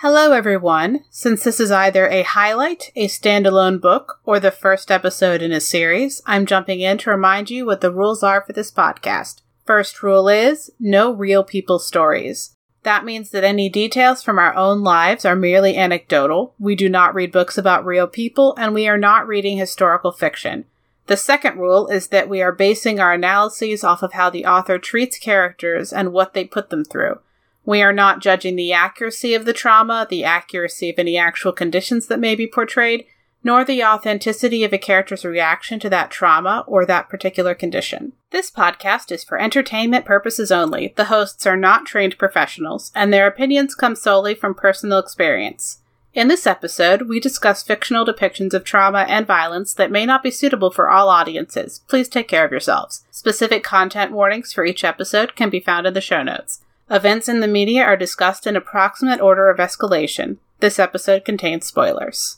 Hello, everyone. Since this is either a highlight, a standalone book, or the first episode in a series, I'm jumping in to remind you what the rules are for this podcast. First rule is, no real people stories. That means that any details from our own lives are merely anecdotal. We do not read books about real people, and we are not reading historical fiction. The second rule is that we are basing our analyses off of how the author treats characters and what they put them through. We are not judging the accuracy of the trauma, the accuracy of any actual conditions that may be portrayed, nor the authenticity of a character's reaction to that trauma or that particular condition. This podcast is for entertainment purposes only. The hosts are not trained professionals, and their opinions come solely from personal experience. In this episode, we discuss fictional depictions of trauma and violence that may not be suitable for all audiences. Please take care of yourselves. Specific content warnings for each episode can be found in the show notes. Events in the media are discussed in approximate order of escalation. This episode contains spoilers.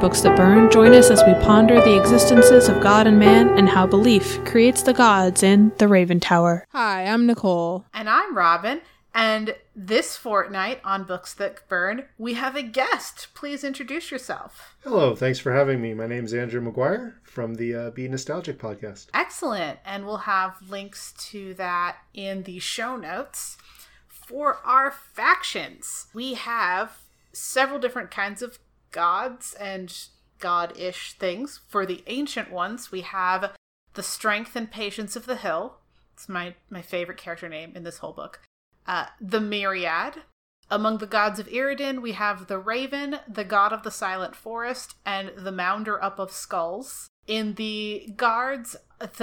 Books That Burn, join us as we ponder the existences of God and man and how belief creates the gods in The Raven Tower. Hi, I'm Nicole. And I'm Robin. And this fortnight on Books That Burn, we have a guest. Please introduce yourself. Hello, thanks for having me. My name's Andrew McGuire from the Being Nostalgic podcast. Excellent. And we'll have links to that in the show notes. For our factions, we have several different kinds of gods and god-ish things. For the ancient ones, we have the Strength and Patience of the Hill. It's my favorite character name in this whole book. The Myriad. Among the gods of Iridin, we have the Raven, the god of the Silent Forest, and the Mounder Up of Skulls. In the gods of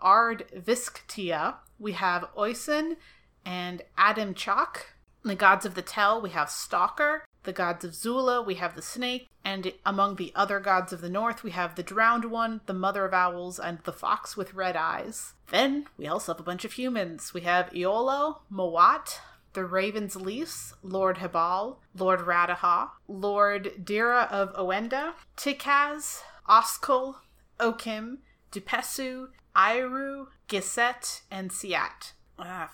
Ard Visctia, we have Oisin and Adamchok. In the gods of the Tell, we have Stalker. The gods of Zula, we have the snake, and among the other gods of the north, we have the drowned one, the mother of owls, and the fox with red eyes. Then we also have a bunch of humans. We have Iolo, Mawat, the Raven's Lease, Lord Hebal, Lord Radaha, Lord Dira of Oenda, Tikaz, Oskol, Okim, Dupesu, Airu, Giset, and Siat.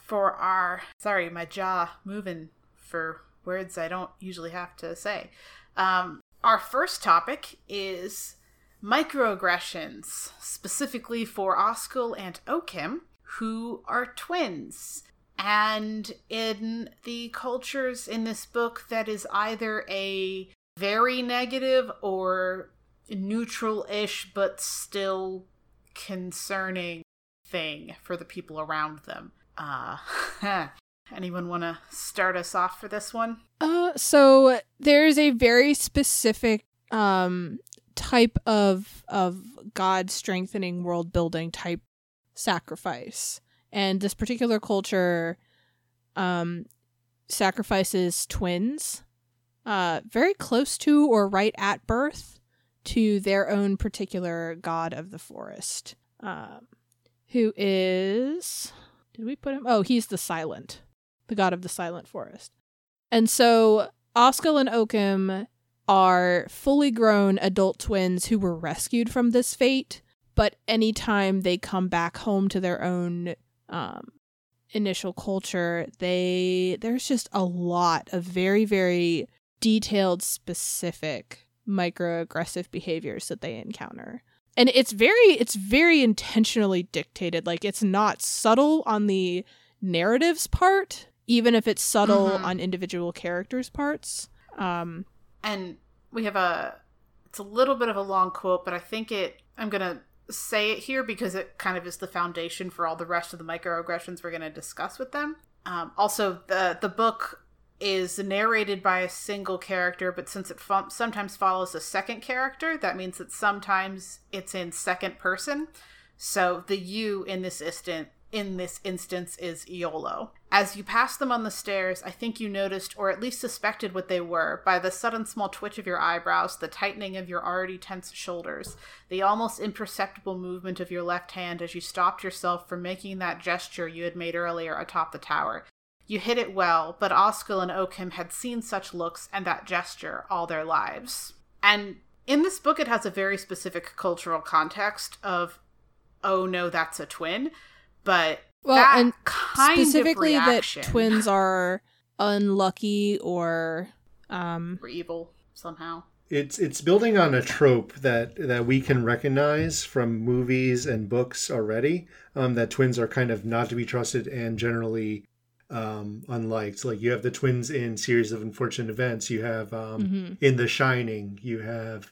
For our... Sorry, my jaw moving for... words I don't usually have to say. Our first topic is microaggressions, specifically for Oskol and Okim, who are twins. And in the cultures in this book, that is either a very negative or neutral-ish, but still concerning thing for the people around them. Anyone want to start us off for this one? So there's a very specific type of God strengthening world building type sacrifice, and this particular culture sacrifices twins very close to or right at birth to their own particular god of the forest, who is he's the Silent. The god of the Silent Forest. And so Oskol and Okim are fully grown adult twins who were rescued from this fate, but anytime they come back home to their own initial culture, there's just a lot of very, very detailed, specific microaggressive behaviors that they encounter. And it's very intentionally dictated. Like, it's not subtle on the narrative's part, even if it's subtle on individual characters' parts. And we have it's a little bit of a long quote, but I think I'm going to say it here because it kind of is the foundation for all the rest of the microaggressions we're going to discuss with them. Also, the book is narrated by a single character, but since it sometimes follows a second character, that means that sometimes it's in second person. So the you in this instant in this instance is Iolo. As you passed them on the stairs, I think you noticed, or at least suspected what they were, by the sudden small twitch of your eyebrows, the tightening of your already tense shoulders, the almost imperceptible movement of your left hand as you stopped yourself from making that gesture you had made earlier atop the tower. You hid it well, but Oskil and Oakham had seen such looks and that gesture all their lives. And in this book, it has a very specific cultural context of, oh no, that's a twin. But well, that and kind specifically of reaction, that twins are unlucky or evil somehow. It's building on a trope that we can recognize from movies and books already. That twins are kind of not to be trusted and generally unliked. Like you have the twins in Series of Unfortunate Events. You have in The Shining. You have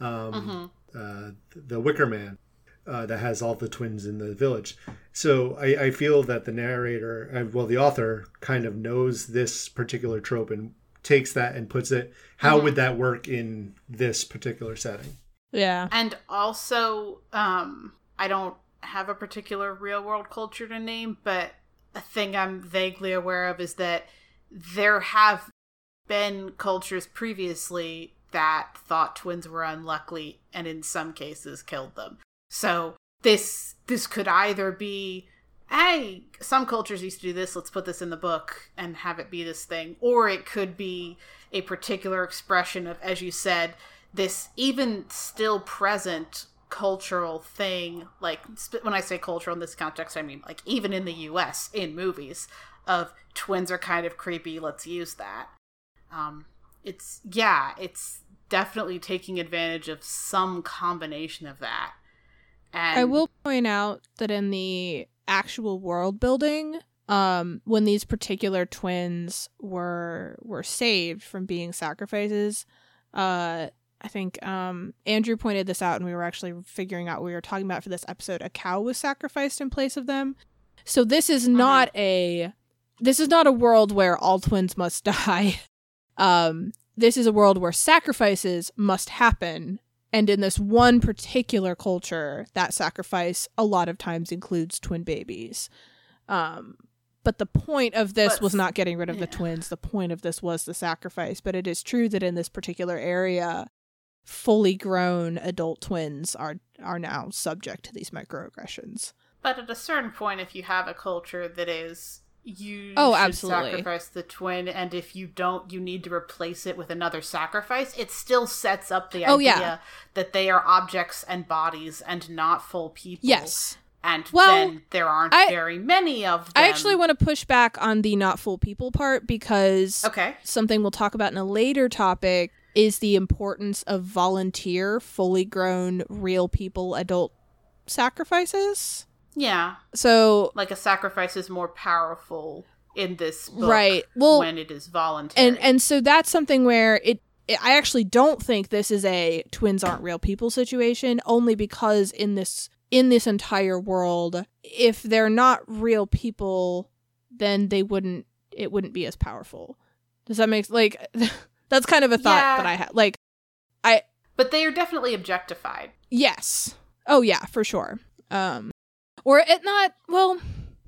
the Wicker Man. That has all the twins in the village. So I feel that the the author kind of knows this particular trope and takes that and puts it, how would that work in this particular setting? Yeah. And also, I don't have a particular real world culture to name, but a thing I'm vaguely aware of is that there have been cultures previously that thought twins were unlucky and in some cases killed them. So this could either be, hey, some cultures used to do this, let's put this in the book and have it be this thing. Or it could be a particular expression of, as you said, this even still present cultural thing. Like, when I say cultural in this context, I mean, like, even in the US, in movies, of twins are kind of creepy, let's use that. It's definitely taking advantage of some combination of that. And I will point out that in the actual world building, when these particular twins were saved from being sacrifices, I think Andrew pointed this out and we were actually figuring out what we were talking about for this episode. A cow was sacrificed in place of them. So this is not a world where all twins must die. This is a world where sacrifices must happen. And in this one particular culture, that sacrifice a lot of times includes twin babies. But the point of this was not getting rid of the twins. The point of this was the sacrifice. But it is true that in this particular area, fully grown adult twins are now subject to these microaggressions. But at a certain point, if you have a culture that is, you absolutely sacrifice the twin, and if you don't, you need to replace it with another sacrifice. It still sets up the idea that they are objects and bodies and not full people. Yes. And then there aren't very many of them. I actually want to push back on the not full people part because something we'll talk about in a later topic is the importance of volunteer, fully grown, real people, adult sacrifices. Yeah. So, like, a sacrifice is more powerful in this book when it is voluntary. And so that's something where I actually don't think this is a twins aren't real people situation, only because in this entire world, if they're not real people, then it wouldn't be as powerful. Does that make, like, that's kind of a thought that I had. But they are definitely objectified. Yes. Oh yeah, for sure. Or it not, well,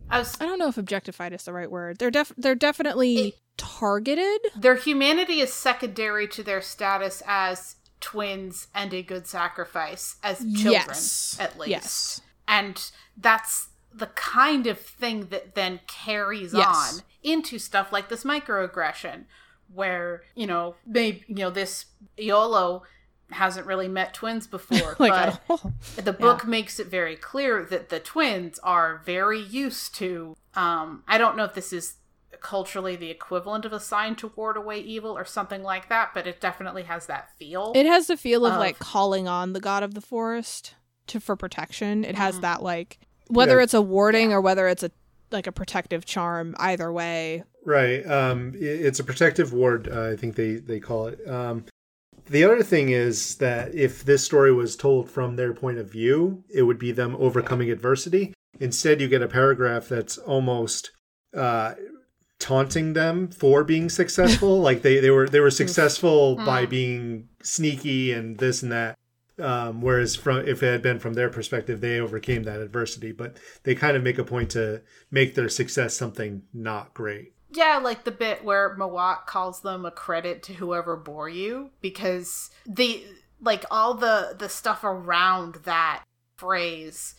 I don't know if objectified is the right word. They're they're definitely targeted. Their humanity is secondary to their status as twins and a good sacrifice, as children, at least. Yes. And that's the kind of thing that then carries on into stuff like this microaggression, where, this Iolo hasn't really met twins before, but the book makes it very clear that the twins are very used to, I don't know if this is culturally the equivalent of a sign to ward away evil or something like that, but it definitely has that feel. It has the feel of like calling on the god of the forest for protection. It has that, like, whether it's a warding or whether it's a protective charm, either way. Right. It's a protective ward, I think they call it. The other thing is that if this story was told from their point of view, it would be them overcoming adversity. Instead, you get a paragraph that's almost taunting them for being successful. Like they were successful by being sneaky and this and that. Whereas if it had been from their perspective, they overcame that adversity, but they kind of make a point to make their success something not great. Yeah, like the bit where Mawak calls them a credit to whoever bore you, because all the stuff around that phrase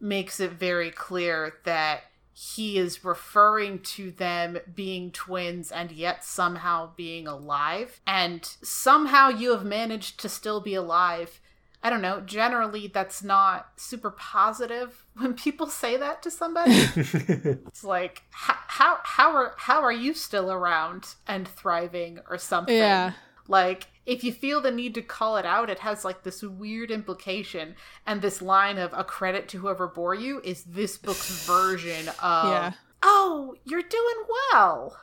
makes it very clear that he is referring to them being twins and yet somehow being alive. And somehow you have managed to still be alive. I don't know. Generally, that's not super positive when people say that to somebody. It's like, how are you still around and thriving or something? Yeah. Like, if you feel the need to call it out, it has like this weird implication. And this line of a credit to whoever bore you is this book's version of, oh, you're doing well.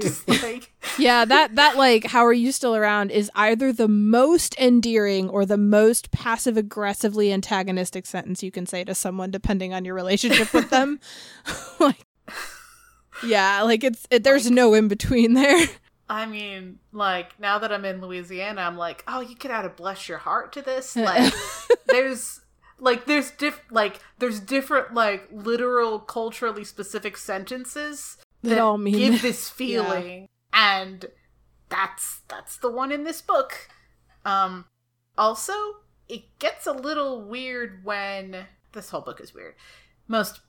Just like yeah, that like how are you still around is either the most endearing or the most passive aggressively antagonistic sentence you can say to someone, depending on your relationship with them. Like, yeah, like it's there's like, no in between there. I mean, like, now that I'm in Louisiana, I'm like, oh, you could add a bless your heart to this. Like, there's different like literal culturally specific sentences that all mean give this feeling, yeah. And that's the one in this book. Also, it gets a little weird when this whole book is weird. Most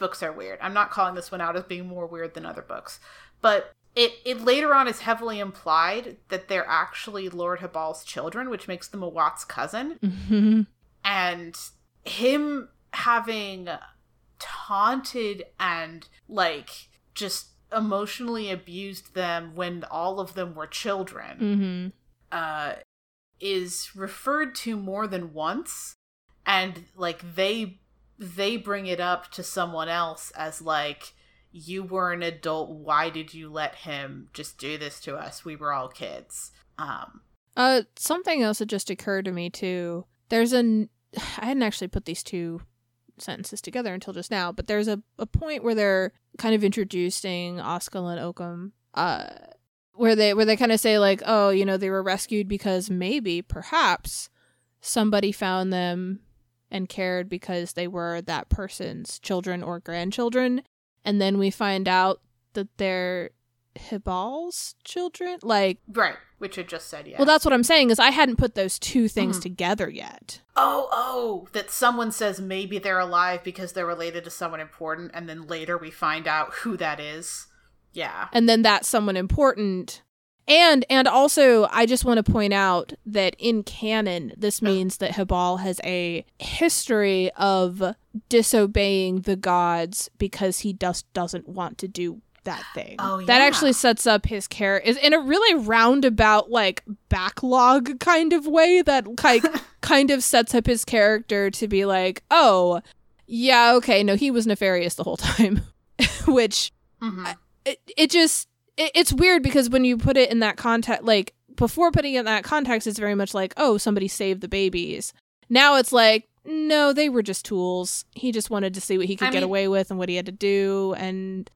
books are weird. I'm not calling this one out as being more weird than other books, but it later on is heavily implied that they're actually Lord Habal's children, which makes them Mawat's cousin, mm-hmm. And him having taunted and like just emotionally abused them when all of them were children, mm-hmm. Is referred to more than once, and like they bring it up to someone else as like, you were an adult, why did you let him just do this to us, we were all kids. Something else that just occurred to me too, I hadn't actually put these two sentences together until just now, but there's a point where they're kind of introducing Oskal and Oakham, where they kind of say like, oh, you know, they were rescued because maybe perhaps somebody found them and cared because they were that person's children or grandchildren, and then we find out that they're Hibal's children, like, right, which I just said. Yeah, well, that's what I'm saying, is I hadn't put those two things together yet. Oh that someone says maybe they're alive because they're related to someone important, and then later we find out who that is. Yeah, and then that's someone important. And also, I just want to point out that in canon, this means that Habal has a history of disobeying the gods because he just doesn't want to do that thing. Oh, yeah. That actually sets up his character in a really roundabout, like, backlog kind of way that kind of sets up his character to be like, oh, yeah, okay, no, he was nefarious the whole time. Which, mm-hmm. It's weird because when you put it in that context, like, before putting it in that context, it's very much like, oh, somebody saved the babies. Now it's like, no, they were just tools. He just wanted to see what he could get away with and what he had to do, and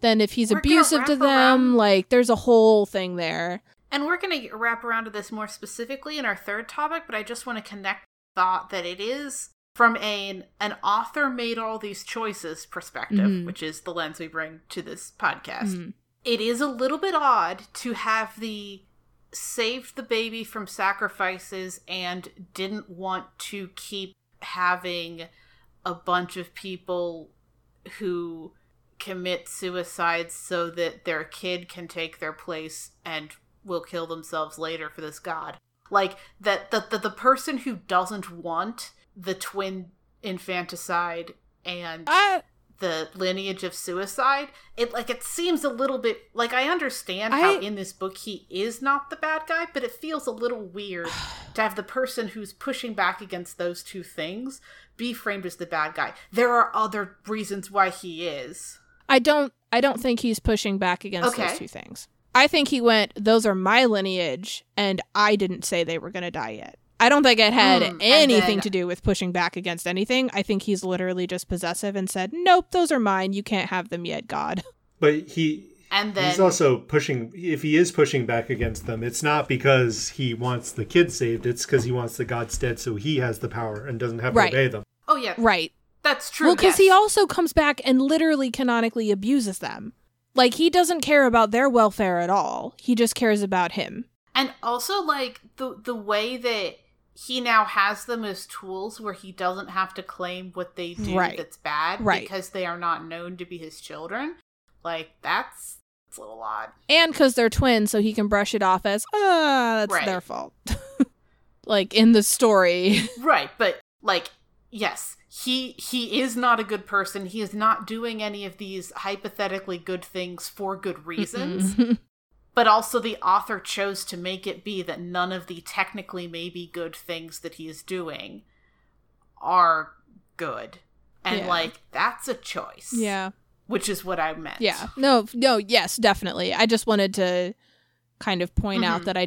then if he's abusive to them, like, there's a whole thing there. And we're going to wrap around to this more specifically in our third topic, but I just want to connect the thought that it is from an author made all these choices perspective, mm-hmm. which is the lens we bring to this podcast. Mm-hmm. It is a little bit odd to have the saved the baby from sacrifices and didn't want to keep having a bunch of people who commit suicide so that their kid can take their place and will kill themselves later for this god. Like, that the person who doesn't want the twin infanticide and the lineage of suicide, it seems a little bit like, I understand how in this book he is not the bad guy, but it feels a little weird to have the person who's pushing back against those two things be framed as the bad guy. There are other reasons why he is. I don't think he's pushing back against those two things. I think he went, those are my lineage, and I didn't say they were going to die yet. I don't think it had anything to do with pushing back against anything. I think he's literally just possessive and said, nope, those are mine. You can't have them yet, God. But he And then he's also pushing, if he is pushing back against them, it's not because he wants the kids saved, it's because he wants the gods dead so he has the power and doesn't have to obey them. Oh, yeah. Right. That's true. Well, because he also comes back and literally canonically abuses them. Like, he doesn't care about their welfare at all. He just cares about him. And also, like, the way that he now has them as tools where he doesn't have to claim what they do that's bad because they are not known to be his children. Like, that's a little odd. And because they're twins, so he can brush it off as, that's their fault. Like, in the story. Right, but, like, yes, he is not a good person. He is not doing any of these hypothetically good things for good reasons. Mm-mm. But also the author chose to make it be that none of the technically maybe good things that he is doing are good. And, like, that's a choice. Yeah. Which is what I meant. Yeah. No, yes, definitely. I just wanted to kind of point out that I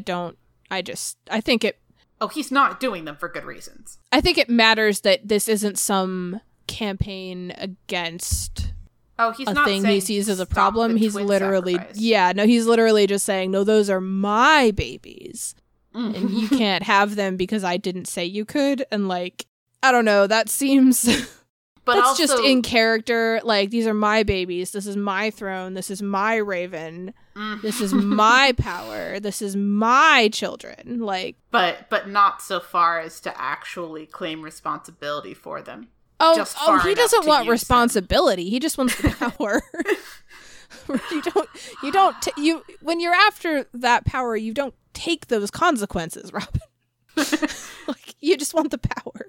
think it... Oh, he's not doing them for good reasons. I think it matters that this isn't some campaign against... Oh, he's not saying he sees as a problem. He's literally, he's literally just saying, no, those are my babies, and you can't have them because I didn't say you could. And like, I don't know, that seems, but that's also, just in character. Like, these are my babies. This is my throne. This is my raven. This is my power. This is my children. Like, but not so far as to actually claim responsibility for them. Oh, he doesn't want responsibility. Him. He just wants the power. You when you're after that power, you don't take those consequences, Robin. Like, you just want the power.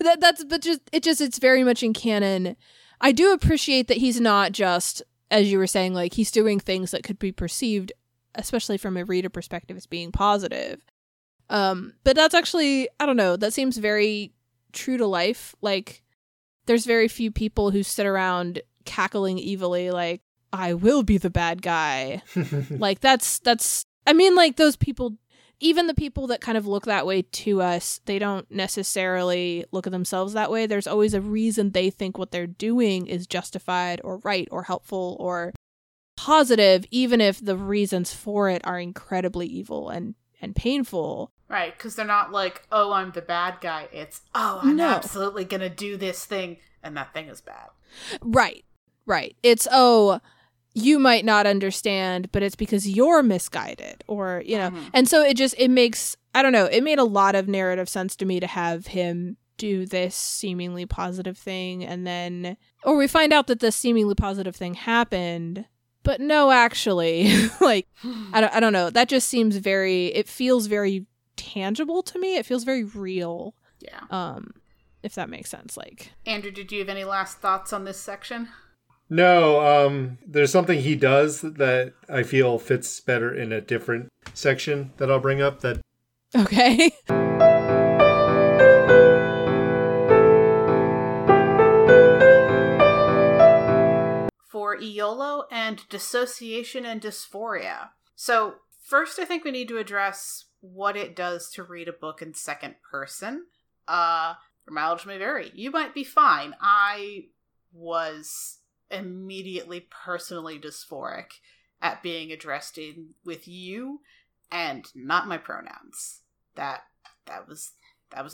It's very much in canon. I do appreciate that he's not just, as you were saying, like, he's doing things that could be perceived, especially from a reader perspective, as being positive. But that's actually, I don't know, that seems very true to life. Like, there's very few people who sit around cackling evilly like, I will be the bad guy. Like, that's I mean, like, those people, even the people that kind of look that way to us, they don't necessarily look at themselves that way. There's always a reason they think what they're doing is justified or right or helpful or positive, even if the reasons for it are incredibly evil and painful. Right, because they're not like, oh, I'm the bad guy. It's, oh, I'm absolutely going to do this thing, and that thing is bad. Right. It's, oh, you might not understand, but it's because you're misguided, or, you know. Mm-hmm. And so it makes, I don't know, it made a lot of narrative sense to me to have him do this seemingly positive thing, and then, or we find out that this seemingly positive thing happened. But no, actually, like, I don't know. That just seems very, it feels very tangible to me. It feels very real. Yeah. If that makes sense. Like, Andrew, did you have any last thoughts on this section? No. There's something he does that I feel fits better in a different section that I'll bring up. That. Okay. For Iolo and dissociation and dysphoria. So first, I think we need to address what it does to read a book in second person. Your mileage may vary. You might be fine. I was immediately personally dysphoric at being addressed in with you and not my pronouns. That was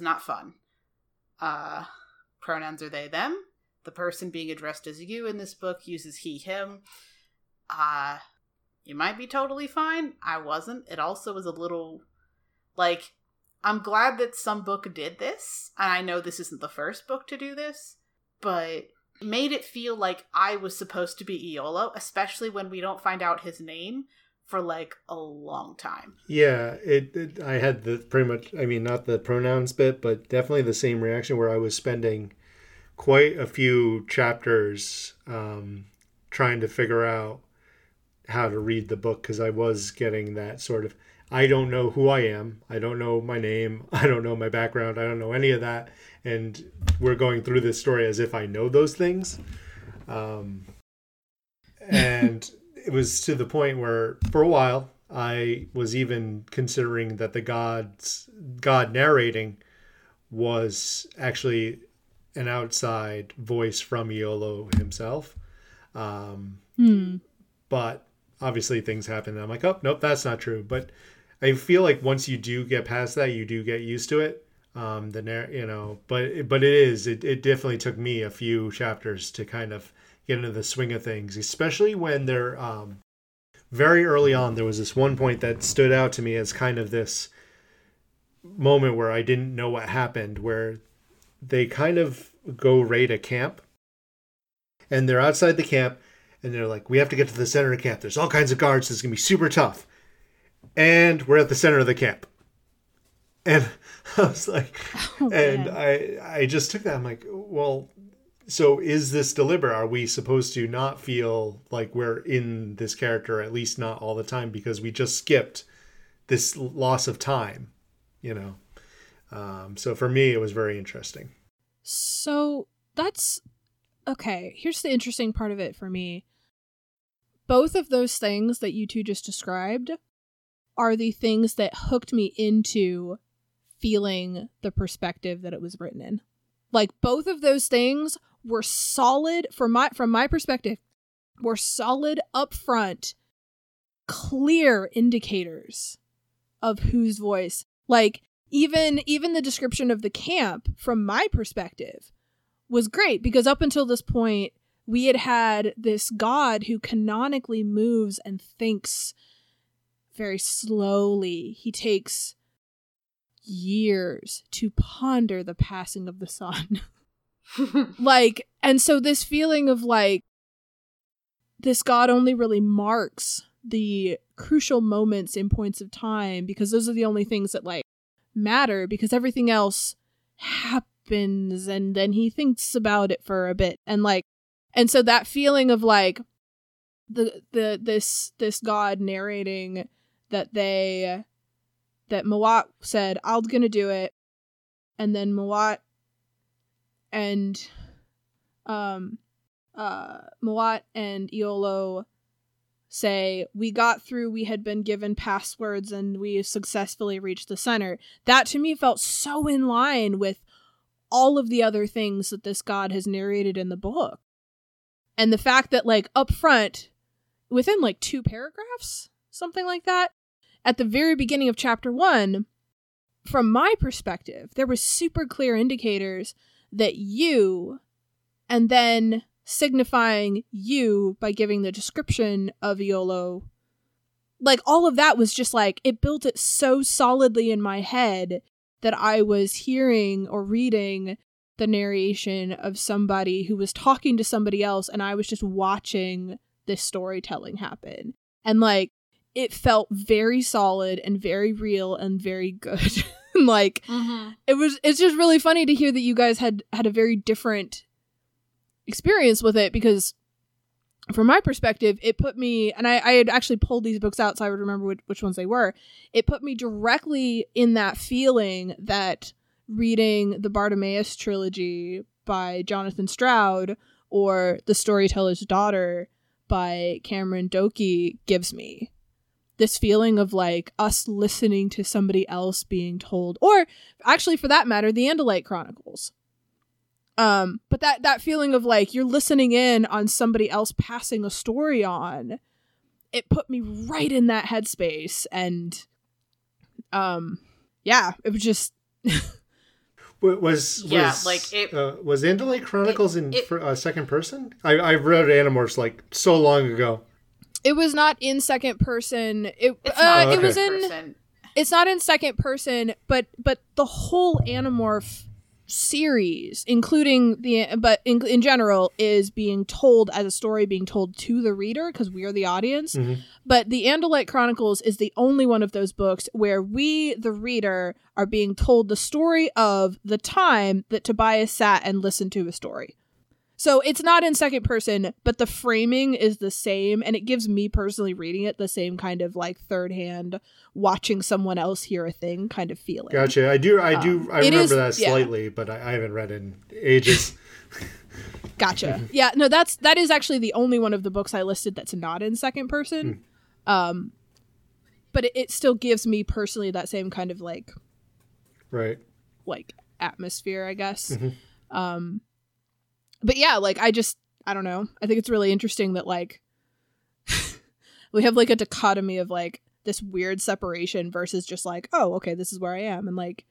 not fun. Pronouns are they, them. The person being addressed as you in this book uses he, him. You might be totally fine. I wasn't. It also was a little... Like, I'm glad that some book did this, and I know this isn't the first book to do this, but made it feel like I was supposed to be Iolo, especially when we don't find out his name for, like, a long time. Yeah, I had the pretty much, I mean, not the pronouns bit, but definitely the same reaction where I was spending quite a few chapters trying to figure out how to read the book, because I was getting that sort of, I don't know who I am. I don't know my name. I don't know my background. I don't know any of that. And we're going through this story as if I know those things. And it was to the point where for a while I was even considering that the God narrating was actually an outside voice from Iolo himself. But obviously things happen and I'm like, oh, nope, that's not true. But I feel like once you do get past that, you do get used to it. But it definitely took me a few chapters to kind of get into the swing of things, especially when they're very early on. There was this one point that stood out to me as kind of this moment where I didn't know what happened, where they kind of go raid a camp and they're outside the camp and they're like, we have to get to the center of the camp. There's all kinds of guards. It's going to be super tough. And we're at the center of the camp. And I was like, I just took that. I'm like, well, so is this deliberate? Are we supposed to not feel like we're in this character, at least not all the time, because we just skipped this loss of time, you know? So for me, it was very interesting. So that's okay. Here's the interesting part of it for me. Both of those things that you two just described are the things that hooked me into feeling the perspective that it was written in. Like, both of those things were solid from my perspective, were solid upfront, clear indicators of whose voice. Like, even the description of the camp from my perspective was great, because up until this point we had this god who canonically moves and thinks very slowly. He takes years to ponder the passing of the sun. And so this feeling of like, this god only really marks the crucial moments in points of time, because those are the only things that like matter, because everything else happens and then he thinks about it for a bit. And like, and so that feeling of like this god narrating that Mawat said, I'm gonna do it, and then Mawat and Iolo say, we got through, we had been given passwords, and we successfully reached the center. That to me felt so in line with all of the other things that this god has narrated in the book. And the fact that like up front, within like 2 paragraphs, something like that, at the very beginning of chapter 1, from my perspective, there were super clear indicators that you, and then signifying you by giving the description of Iolo, like all of that was just like, it built it so solidly in my head that I was hearing or reading the narration of somebody who was talking to somebody else, and I was just watching this storytelling happen. And like, it felt very solid and very real and very good. Like, mm-hmm. It's just really funny to hear that you guys had a very different experience with it, because from my perspective, it put me, and I had actually pulled these books out so I would remember which ones they were. It put me directly in that feeling that reading the Bartimaeus trilogy by Jonathan Stroud or The Storyteller's Daughter by Cameron Doki gives me. This feeling of like us listening to somebody else being told, or actually for that matter, the Andalite Chronicles. But that feeling of like, you're listening in on somebody else passing a story on, it put me right in that headspace. And yeah, it was just. Was Andalite Chronicles in second person? I read Animorphs like so long ago. It was not in second person. It's not in second person, but the whole Animorph series, including in general, is being told as a story being told to the reader, because we are the audience. Mm-hmm. But the Andalite Chronicles is the only one of those books where we, the reader, are being told the story of the time that Tobias sat and listened to a story. So it's not in second person, but the framing is the same, and it gives me personally reading it the same kind of like third hand, watching someone else hear a thing kind of feeling. Gotcha. I remember that slightly, yeah. But I haven't read in ages. Gotcha. Yeah, no, that is actually the only one of the books I listed that's not in second person. But it still gives me personally that same kind of like, right, like atmosphere, I guess. Mm-hmm. But yeah, like, I don't know. I think it's really interesting that like, We have like a dichotomy of like this weird separation versus just like, oh, okay, this is where I am. And like,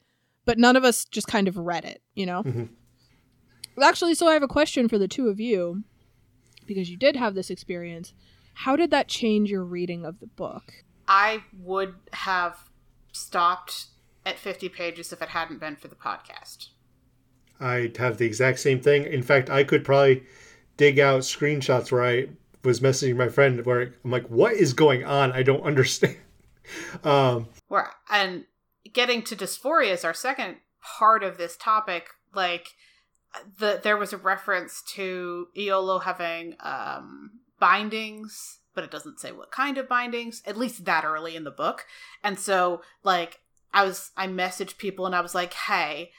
but none of us just kind of read it, you know? Mm-hmm. Actually, so I have a question for the two of you, because you did have this experience. How did that change your reading of the book? I would have stopped at 50 pages if it hadn't been for the podcast. I'd have the exact same thing. In fact, I could probably dig out screenshots where I was messaging my friend where I'm like, what is going on? I don't understand. And getting to dysphoria is our second part of this topic. Like, there was a reference to Iolo having bindings, but it doesn't say what kind of bindings, at least that early in the book. And so, like, I messaged people and I was like, hey,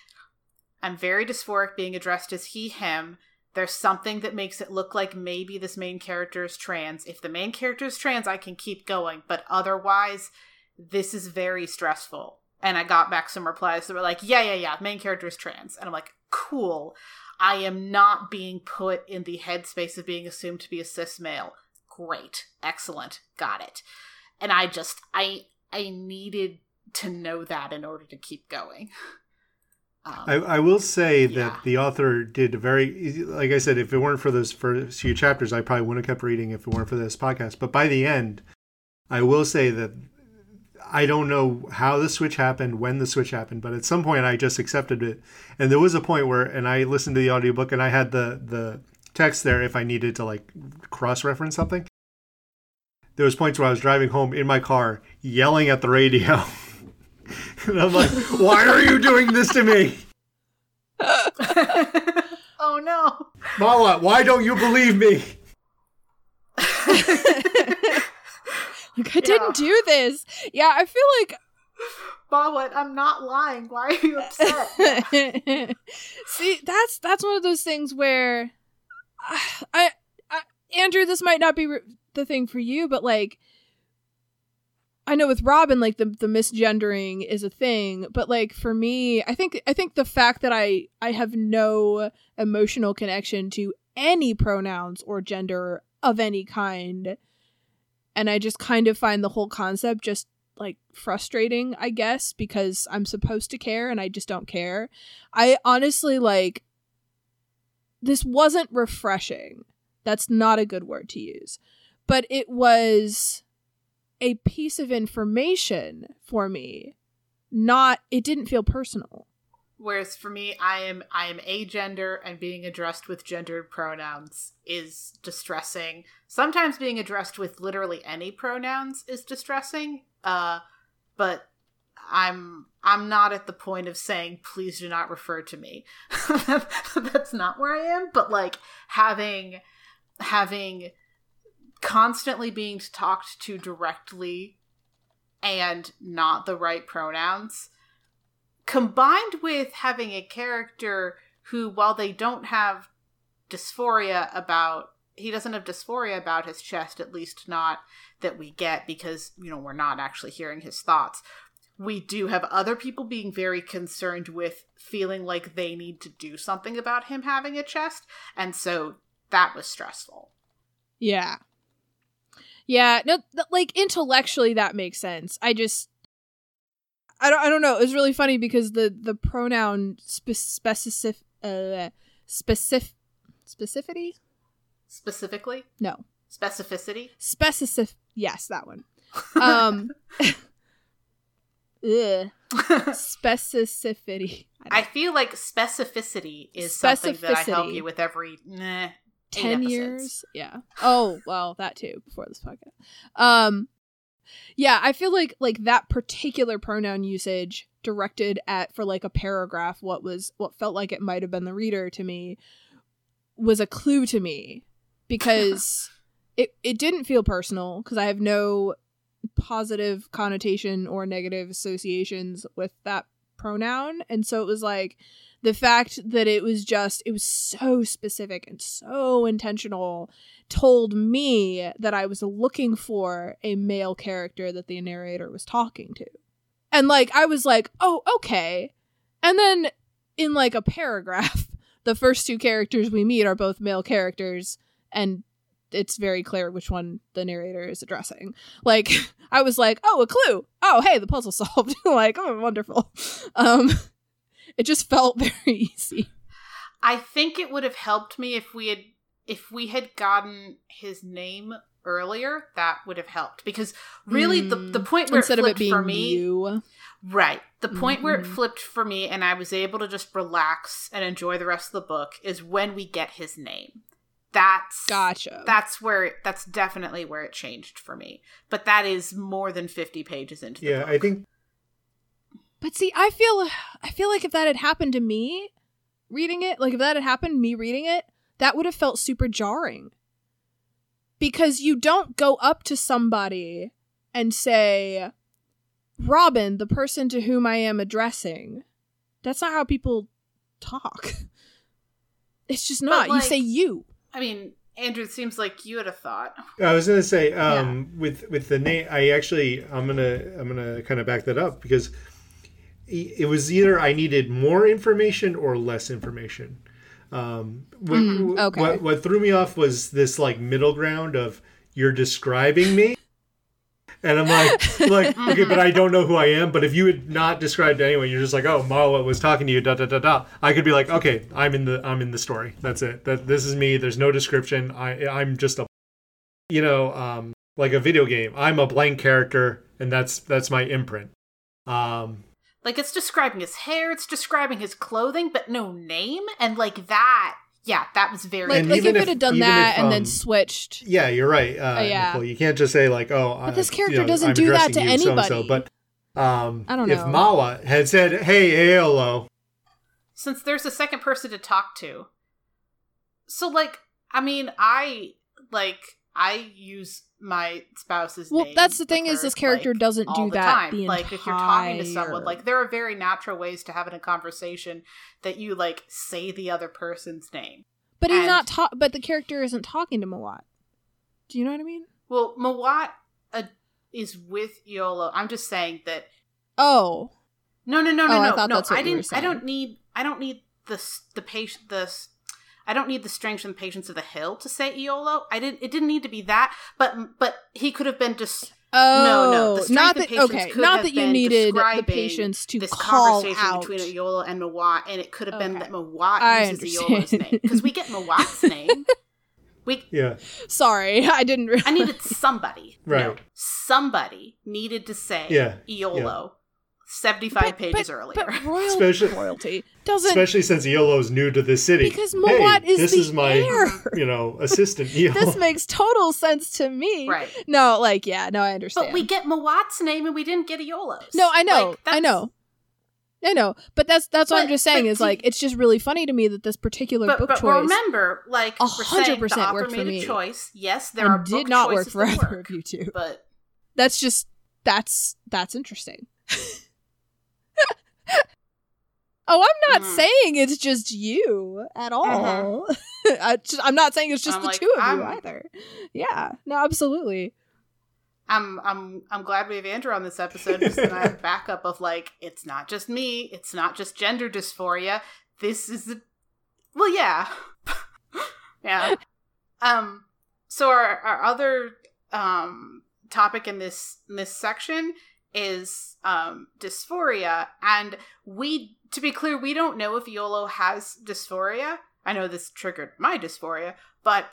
I'm very dysphoric being addressed as he, him. There's something that makes it look like maybe this main character is trans. If the main character is trans, I can keep going. But otherwise, this is very stressful. And I got back some replies that were like, yeah, main character is trans. And I'm like, cool. I am not being put in the headspace of being assumed to be a cis male. Great. Excellent. Got it. And I just, I needed to know that in order to keep going. I will say that the author did like I said, if it weren't for those first few chapters, I probably wouldn't have kept reading if it weren't for this podcast. But by the end, I will say that I don't know how the switch happened, when the switch happened, but at some point I just accepted it. And there was a point where, and I listened to the audiobook and I had the text there if I needed to like cross-reference something. There was points where I was driving home in my car yelling at the radio. And I'm like, why are you doing this to me? Oh, no. Mala, why don't you believe me? Like, I didn't do this. Yeah, I feel like... Mala, I'm not lying. Why are you upset? See, that's one of those things where... Andrew, this might not be the thing for you, but like... I know with Robin, like the misgendering is a thing, but like for me, I think the fact that I have no emotional connection to any pronouns or gender of any kind, and I just kind of find the whole concept just like frustrating, I guess, because I'm supposed to care and I just don't care. I honestly like this wasn't refreshing. That's not a good word to use, but it was a piece of information for me. It didn't feel personal. Whereas for me, I am agender, and being addressed with gendered pronouns is distressing. Sometimes being addressed with literally any pronouns is distressing. But I'm not at the point of saying, please do not refer to me. That's not where I am. But like having constantly being talked to directly and not the right pronouns, combined with having a character who, while they don't have dysphoria about, he doesn't have dysphoria about his chest, at least not that we get, because, you know, we're not actually hearing his thoughts. We do have other people being very concerned with feeling like they need to do something about him having a chest. And so that was stressful. Yeah. Yeah, no, like intellectually that makes sense. I don't know. It was really funny because the pronoun specificity. Yes, that one. Specificity. I feel like specificity is something that I help you with every 10 years. Yeah. Oh, well, that too, before this podcast. Yeah, I feel like that particular pronoun usage directed at, for like a paragraph, what felt like it might have been the reader to me, was a clue to me, because it didn't feel personal, because I have no positive connotation or negative associations with that pronoun. And so it was like, the fact that it was so specific and so intentional told me that I was looking for a male character that the narrator was talking to. And like, I was like, oh, okay. And then in like a paragraph, the first two characters we meet are both male characters, and it's very clear which one the narrator is addressing. Like, I was like, oh, a clue. Oh, hey, the puzzle solved. Like, oh, wonderful. It just felt very easy. I think it would have helped me if we had gotten his name earlier. That would have helped, because really the point where instead it flipped of it being for me, you. Right. The point where it flipped for me and I was able to just relax and enjoy the rest of the book is when we get his name. That's definitely where it changed for me. But that is more than 50 pages into the book. Yeah, I think. But see, I feel like if that had happened to me reading it, that would have felt super jarring. Because you don't go up to somebody and say, Robin, the person to whom I am addressing. That's not how people talk. It's just not. Like, you say you. I mean, Andrew, it seems like you had a thought. I was going to say, with the name, I'm gonna kind of back that up, because it was either I needed more information or less information. Okay. What threw me off was this like middle ground of you're describing me, and I'm like okay, but I don't know who I am. But if you had not described anyone, you're just like, oh, Marla was talking to you, da da da da. I could be like, okay, I'm in the story. That's it. This is me. There's no description. I'm just a, like a video game. I'm a blank character, and that's my imprint. Like, it's describing his hair, it's describing his clothing, but no name. And like that, yeah, that was very... Like if it had done that and then switched. Yeah, you're right. Nicole, you can't just say like, oh, but this character doesn't do that to anybody. So-and-so. But I don't know. If Mala had said, hey, hello. Since there's a second person to talk to. So like, I mean, I use my spouse's name. Well, that's the thing is this character like, doesn't do that the entire... Like, if you're talking to someone, like, there are very natural ways to having a conversation that you, like, say the other person's name. But he's not but the character isn't talking to Mawat. Do you know what I mean? Well, Mawat is with Iolo. I'm just saying that... Oh. No. I don't need the strength and patience of the hill to say Iolo. It didn't need to be that, but he could have been just. Not that you needed the patience to this call conversation out between Iolo and Mawat, and it could have been that Mawat uses Iolo's name, because we get Mawat's name. Sorry, I didn't. Realize. I needed somebody. Right. No, somebody needed to say Iolo. Yeah. 75 pages earlier. But royalty doesn't... Especially since Iolo's new to the city. Because Mawat is my heir. Assistant Iolo. This makes total sense to me. Right. I understand. But we get Mawat's name and we didn't get Iolo's. No, I know. Like, I know. But that's what I'm just saying is like, it's just really funny to me that this particular book choice... But remember, like, 100% worked for me. Choice. Yes, there are book choices. Did not work for either of you two. But that's just... That's interesting. Oh, I'm not saying it's just you at all. Uh-huh. I'm not saying it's just two of you either. Yeah, no, absolutely. I'm glad we have Andrew on this episode, because then I have backup of like, it's not just me, it's not just gender dysphoria. This is yeah. So our other topic in this section is dysphoria, and to be clear, we don't know if Iolo has dysphoria. I know this triggered my dysphoria, but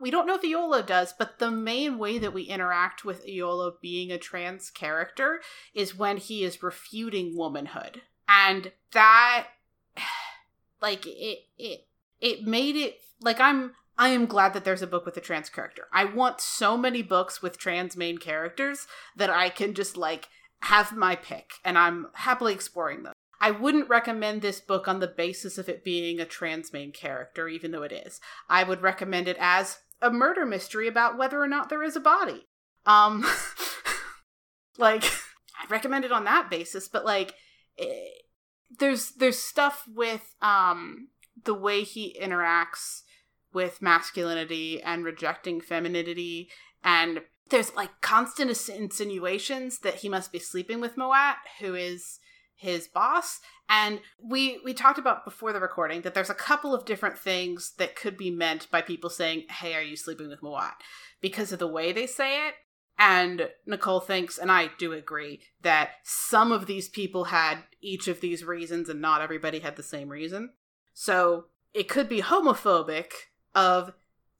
we don't know if Iolo does, but the main way that we interact with Iolo being a trans character is when he is refuting womanhood. And that, like, it made it, like, I am glad that there's a book with a trans character. I want so many books with trans main characters that I can just, like, have my pick, and I'm happily exploring them. I wouldn't recommend this book on the basis of it being a trans main character, even though it is. I would recommend it as a murder mystery about whether or not there is a body. Like, I'd recommend it on that basis, but, like, there's stuff with the way he interacts with masculinity and rejecting femininity, and there's like constant insinuations that he must be sleeping with Mawat, who is his boss. And we talked about before the recording that there's a couple of different things that could be meant by people saying, hey, are you sleeping with Mawat? Because of the way they say it. And Nicole thinks, and I do agree, that some of these people had each of these reasons and not everybody had the same reason. So it could be homophobic of,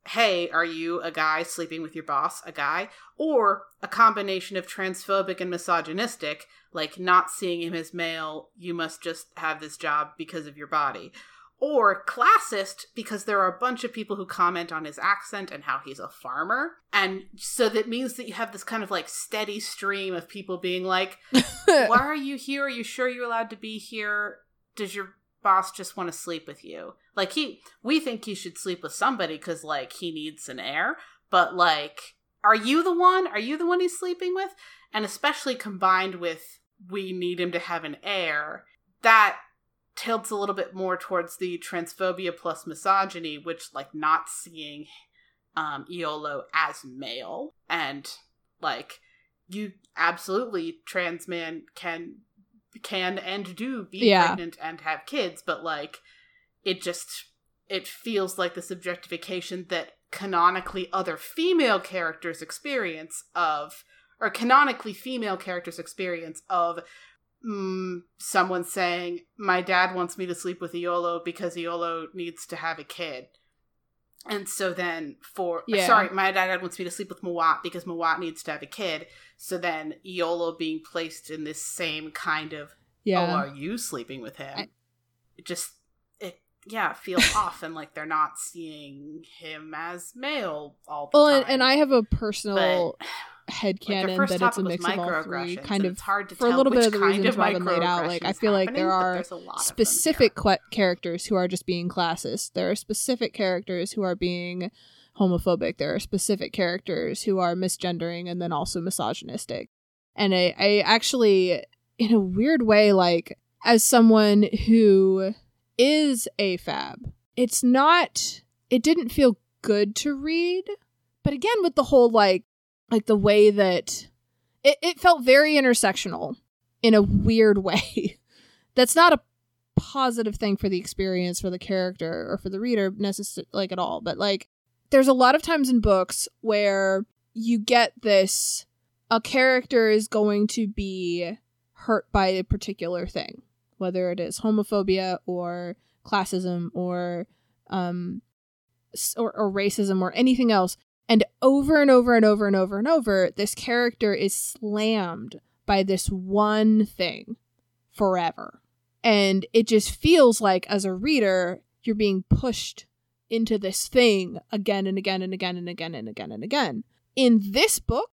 hey, are you a guy sleeping with your boss, a guy? Or a combination of transphobic and misogynistic, like not seeing him as male, you must just have this job because of your body. Or classist, because there are a bunch of people who comment on his accent and how he's a farmer. And so that means that you have this kind of like steady stream of people being like, why are you here? Are you sure you're allowed to be here? Does your boss just want to sleep with you? Like we think he should sleep with somebody because like he needs an heir. But like, are you the one? Are you the one he's sleeping with? And especially combined with, we need him to have an heir. That tilts a little bit more towards the transphobia plus misogyny, which, like, not seeing Iolo as male. And, like, you absolutely, trans man can and do be pregnant and have kids, but, like, it feels like this objectification that canonically other female characters experience of, or canonically female characters experience of, someone saying, my dad wants me to sleep with Iolo because Iolo needs to have a kid. And so then my dad wants me to sleep with Mawat because Mawat needs to have a kid. So then Iolo being placed in this same kind of, are you sleeping with him? It feels off, and like they're not seeing him as male all the time. And I have a personal... headcanon like that it's a mix of all three, kind of, it's hard to for a little bit of the reasons Robin laid out. Like, I feel like there are specific characters who are just being classist. There are specific characters who are being homophobic. There are specific characters who are misgendering and then also misogynistic. And I actually, in a weird way, like, as someone who is AFAB, it didn't feel good to read. But again, with the whole, like the way that it felt very intersectional in a weird way. That's not a positive thing for the experience, for the character, or for the reader necessarily, like, at all. But like, there's a lot of times in books where you get this, a character is going to be hurt by a particular thing, whether it is homophobia or classism or racism or anything else. And over and over and over and over and over, this character is slammed by this one thing forever. And it just feels like, as a reader, you're being pushed into this thing again and again and again and again and again and again. In this book,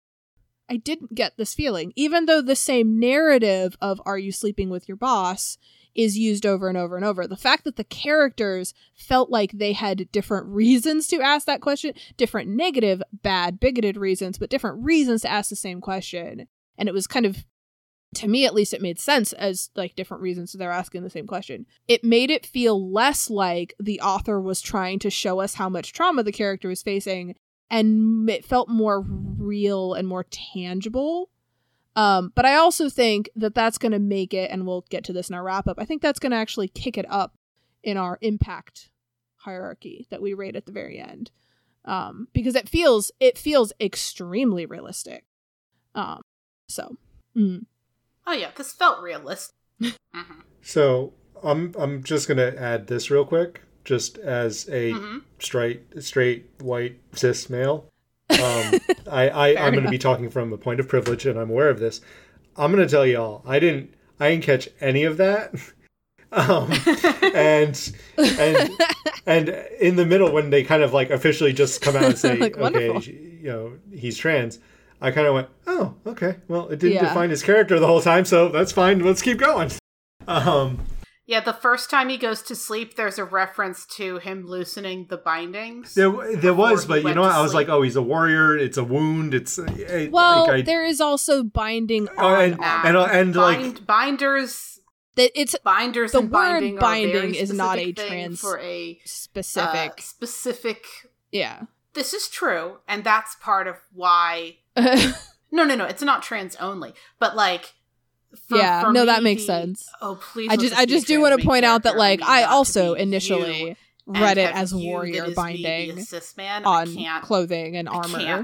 I didn't get this feeling, even though the same narrative of "Are you sleeping with your boss?" is used over and over and over. The fact that the characters felt like they had different reasons to ask that question, different negative, bad, bigoted reasons, but different reasons to ask the same question. And it was kind of, to me at least, it made sense as like different reasons they're asking the same question. It made it feel less like the author was trying to show us how much trauma the character was facing, and it felt more real and more tangible. But I also think that that's going to make it, and we'll get to this in our wrap-up, I think that's going to actually kick it up in our impact hierarchy that we rate at the very end. Because it feels extremely realistic. Oh yeah, this felt realistic. Mm-hmm. So I'm just going to add this real quick, just as a straight, white, cis male. I'm going to be talking from a point of privilege, and I'm aware of this. I'm going to tell y'all, I didn't catch any of that. And in the middle, when they kind of like officially just come out and say, like, okay, you know, he's trans, I kind of went, oh, okay. Well, it didn't define his character the whole time, so that's fine. Let's keep going. Yeah, the first time he goes to sleep, there's a reference to him loosening the bindings. There was, but you know what? I was like, oh, he's a warrior. It's a wound. There is also binding. Binders. Binders and binding. The word binding is not a trans for a specific. Yeah, this is true, and that's part of why. No, it's not trans only, but like. For no, that makes sense. Oh, please. I just do want to point out that, like, I also initially read it as warrior binding on clothing and armor.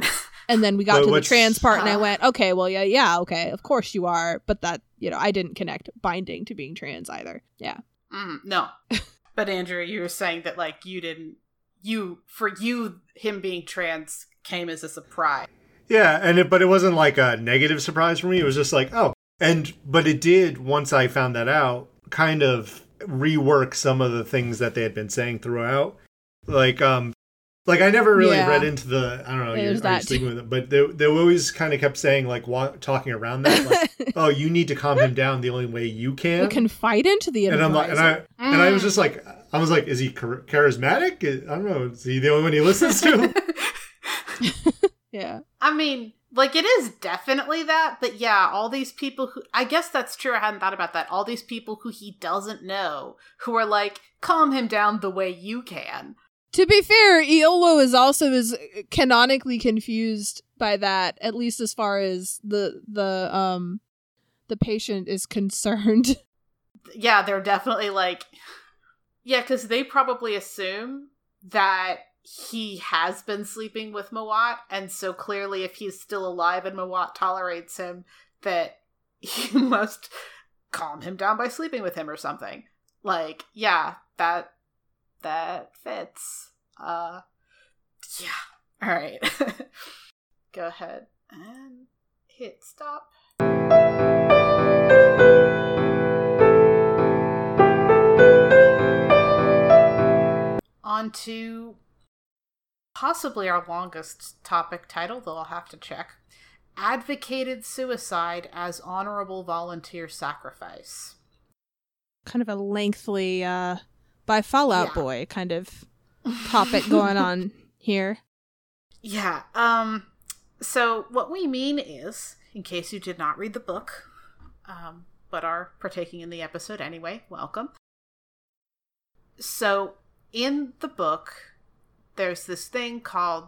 And then we got to the trans part, and I went, okay, well, yeah, okay, of course you are. But that, I didn't connect binding to being trans either. Yeah. No. But Andrew, you were saying that, like, him being trans came as a surprise. Yeah, but it wasn't like a negative surprise for me. It was just like, oh. But it did, once I found that out, kind of rework some of the things that they had been saying throughout. Like I never really read into the, I don't know, you're just sleeping with it, but they always kind of kept saying, like, talking around that, like, oh, you need to calm him down the only way you can. You confide into the advisor. And I was just like, is he charismatic? I don't know. Is he the only one he listens to? Yeah. I mean... Like, it is definitely that, but yeah, all these people who... I guess that's true, I hadn't thought about that. All these people who he doesn't know, who are like, calm him down the way you can. To be fair, Iolo is also canonically confused by that, at least as far as the patient is concerned. Yeah, they're definitely like... Yeah, because they probably assume that... he has been sleeping with Mawat, and so clearly if he's still alive and Mawat tolerates him, that he must calm him down by sleeping with him or something. Like, yeah, that fits. Yeah. All right. Go ahead and hit stop. On to... possibly our longest topic title, though I'll have to check. Advocated suicide as honorable volunteer sacrifice. Kind of a lengthy, by Fallout Boy kind of topic going on here. Yeah. So what we mean is, in case you did not read the book, but are partaking in the episode anyway, welcome. So in the book... there's this thing called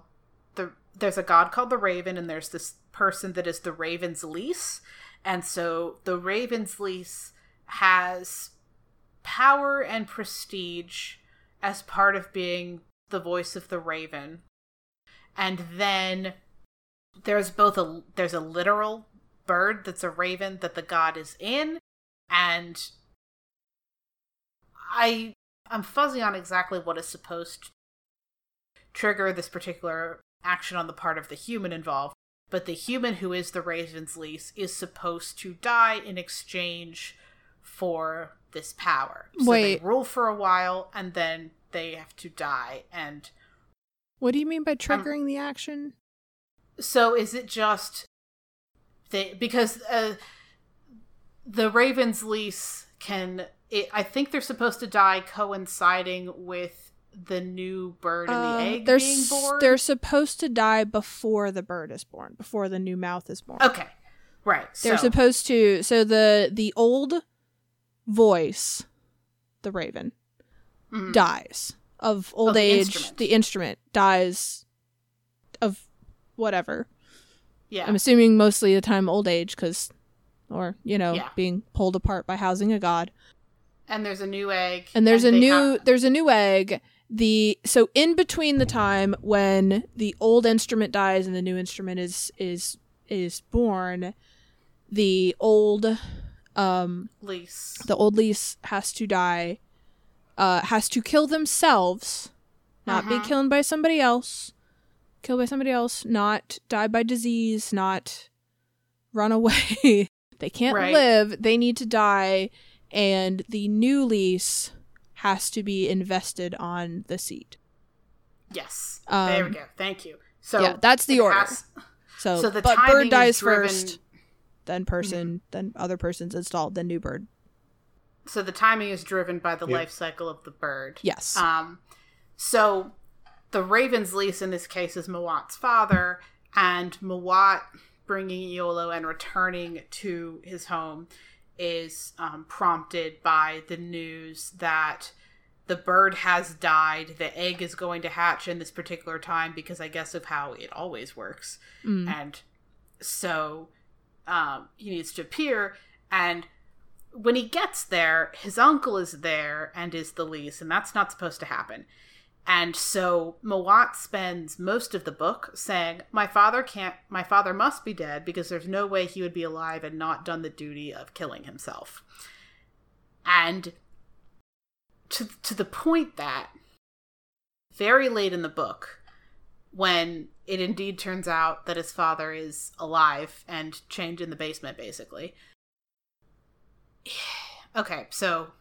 there's a god called the Raven, and there's this person that is the Raven's lease. And so the Raven's lease has power and prestige as part of being the voice of the Raven. And then there's there's a literal bird that's a raven that the god is in. And I'm fuzzy on exactly what is supposed to trigger this particular action on the part of the human involved, but the human who is the Raven's lease is supposed to die in exchange for this power. So they rule for a while, and then they have to die. And what do you mean by triggering the action? So is it just because the Raven's lease I think they're supposed to die coinciding with the new bird and the egg being born? They're supposed to die before the bird is born, before the new mouth is born. Okay, right. They're supposed to... So the old voice, the Raven, dies of old age. The instrument dies of whatever. Yeah. I'm assuming mostly the time old age, being pulled apart by housing a god. And there's a new egg. There's a new egg. So in between the time when the old instrument dies and the new instrument is born, the old lease has to die, has to kill themselves, not be killed by somebody else, not die by disease, not run away. They can't live. They need to die. And the new lease has to be invested on the seat. Yes. There we go. Thank you. So yeah, that's the order. But bird dies first, then person, then other person's installed, then new bird. So the timing is driven by the life cycle of the bird. Yes. So the Raven's lease in this case is Mawat's father, and Mawat bringing Iolo and returning to his home is prompted by the news that the bird has died, the egg is going to hatch in this particular time because I guess of how it always works. And so he needs to appear, And when he gets there, his uncle is there and is the lease, and that's not supposed to happen. And so Mawat spends most of the book saying, my father must be dead, because there's no way he would be alive and not done the duty of killing himself. And to the point that very late in the book, when it indeed turns out that his father is alive and chained in the basement, basically. Okay, so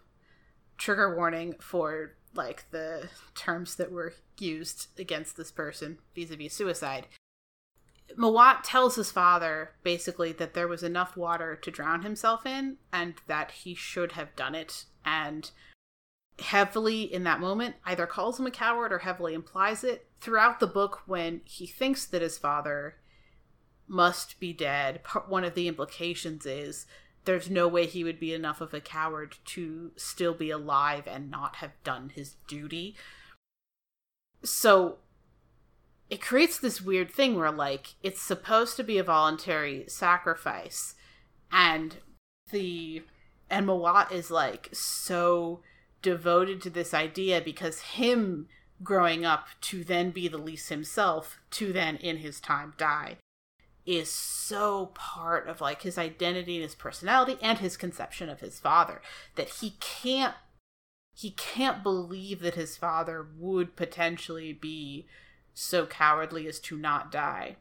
trigger warning for like the terms that were used against this person vis-a-vis suicide. Mawat tells his father basically that there was enough water to drown himself in and that he should have done it, and heavily in that moment either calls him a coward or heavily implies it throughout the book. When he thinks that his father must be dead, one of the implications is there's no way he would be enough of a coward to still be alive and not have done his duty. So it creates this weird thing where, like, it's supposed to be a voluntary sacrifice. And Mawat is, like, so devoted to this idea because him growing up to then be the least himself, to then in his time die, is so part of, like, his identity and his personality and his conception of his father, that he can't believe that his father would potentially be so cowardly as to not die.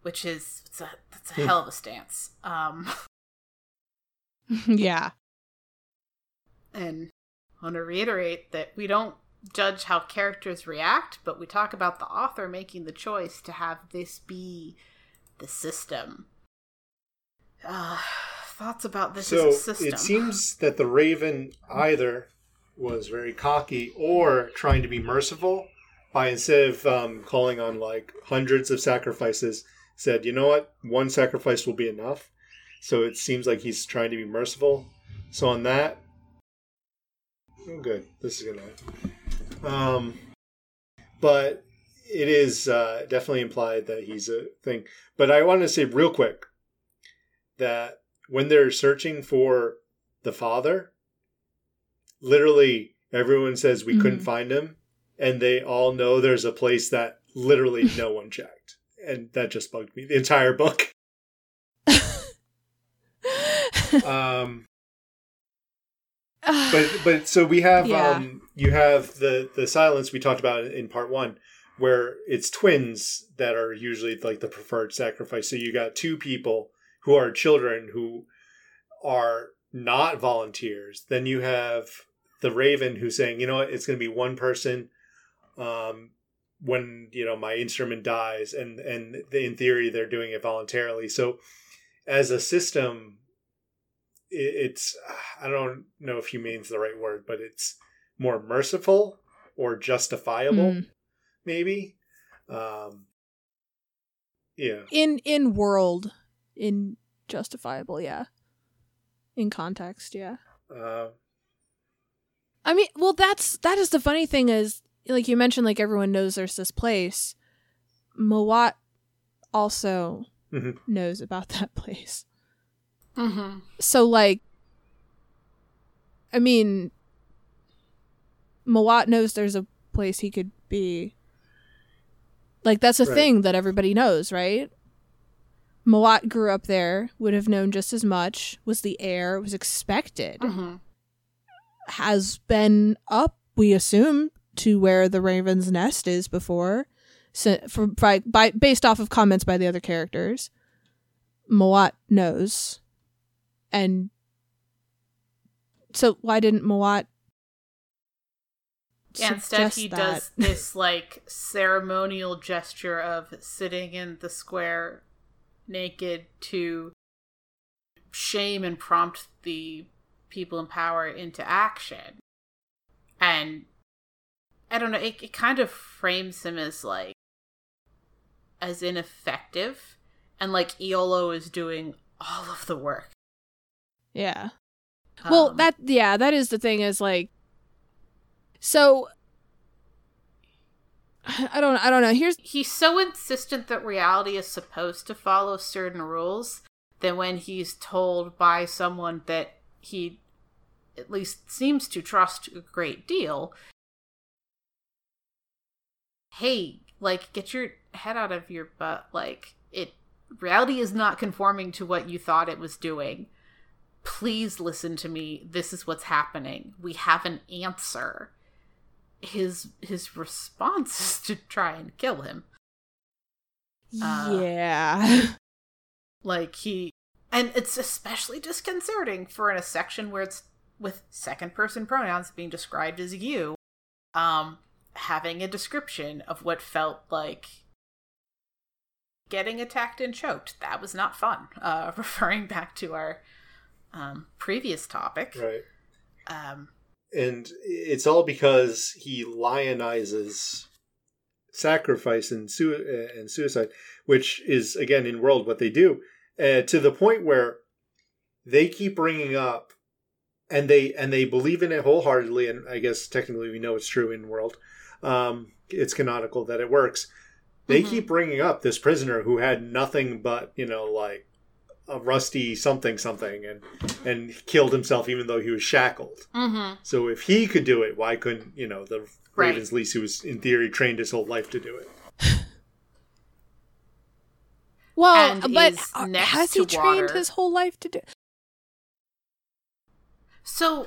Which is, that's a hell of a stance. Yeah. And I want to reiterate that we don't judge how characters react, but we talk about the author making the choice to have this be the system. Thoughts about this as a system? It seems that the Raven either was very cocky or trying to be merciful by, instead of calling on like hundreds of sacrifices, said, you know what, one sacrifice will be enough. So it seems like he's trying to be merciful. So on that, oh good, this is gonna happen. But it is definitely implied that he's a thing. But I want to say real quick that when they're searching for the father, literally everyone says we couldn't find him, and they all know there's a place that literally no one checked, and that just bugged me the entire book. But so we have you have the silence we talked about in part one, where it's twins that are usually like the preferred sacrifice. So you got two people who are children who are not volunteers. Then you have the Raven who's saying, you know what, it's going to be one person when, you know, my instrument dies, and in theory they're doing it voluntarily. So as a system, it's, I don't know if humane's the right word, but it's more merciful or justifiable, maybe. Yeah. In world, in justifiable, yeah. In context, yeah. I mean, well, that is the funny thing is, like you mentioned, like everyone knows there's this place. Mawat also knows about that place. Mm-hmm. So, like, I mean, Mawat knows there's a place he could be. Like, that's a thing that everybody knows, right? Mawat grew up there, would have known just as much, was the heir, was expected, has been up, we assume, to where the Raven's Nest is before, so based off of comments by the other characters. Mawat knows. And so why didn't Mawat instead he does this like ceremonial gesture of sitting in the square naked to shame and prompt the people in power into action. And I don't know, it kind of frames him as like as ineffective, and like Iolo is doing all of the work. Yeah. Well, that is the thing is like, so I don't know. He's so insistent that reality is supposed to follow certain rules than when he's told by someone that he at least seems to trust a great deal, hey, like, get your head out of your butt. Like, reality is not conforming to what you thought it was doing. Please listen to me. This is what's happening. We have an answer. His response is to try and kill him. Yeah. And it's especially disconcerting for in a section where it's with second person pronouns being described as you, having a description of what felt like getting attacked and choked. That was not fun. Referring back to our previous topic. Right. And it's all because he lionizes sacrifice and suicide, which is, again, in World what they do, to the point where they keep bringing up, and they believe in it wholeheartedly, and I guess technically we know it's true in World. It's canonical that it works. They keep bringing up this prisoner who had nothing but, a rusty something and killed himself even though he was shackled. Mm-hmm. So if he could do it, why couldn't, the Raven's Lease, who was in theory trained his whole life to do it? Well, but has he trained his whole life to do? So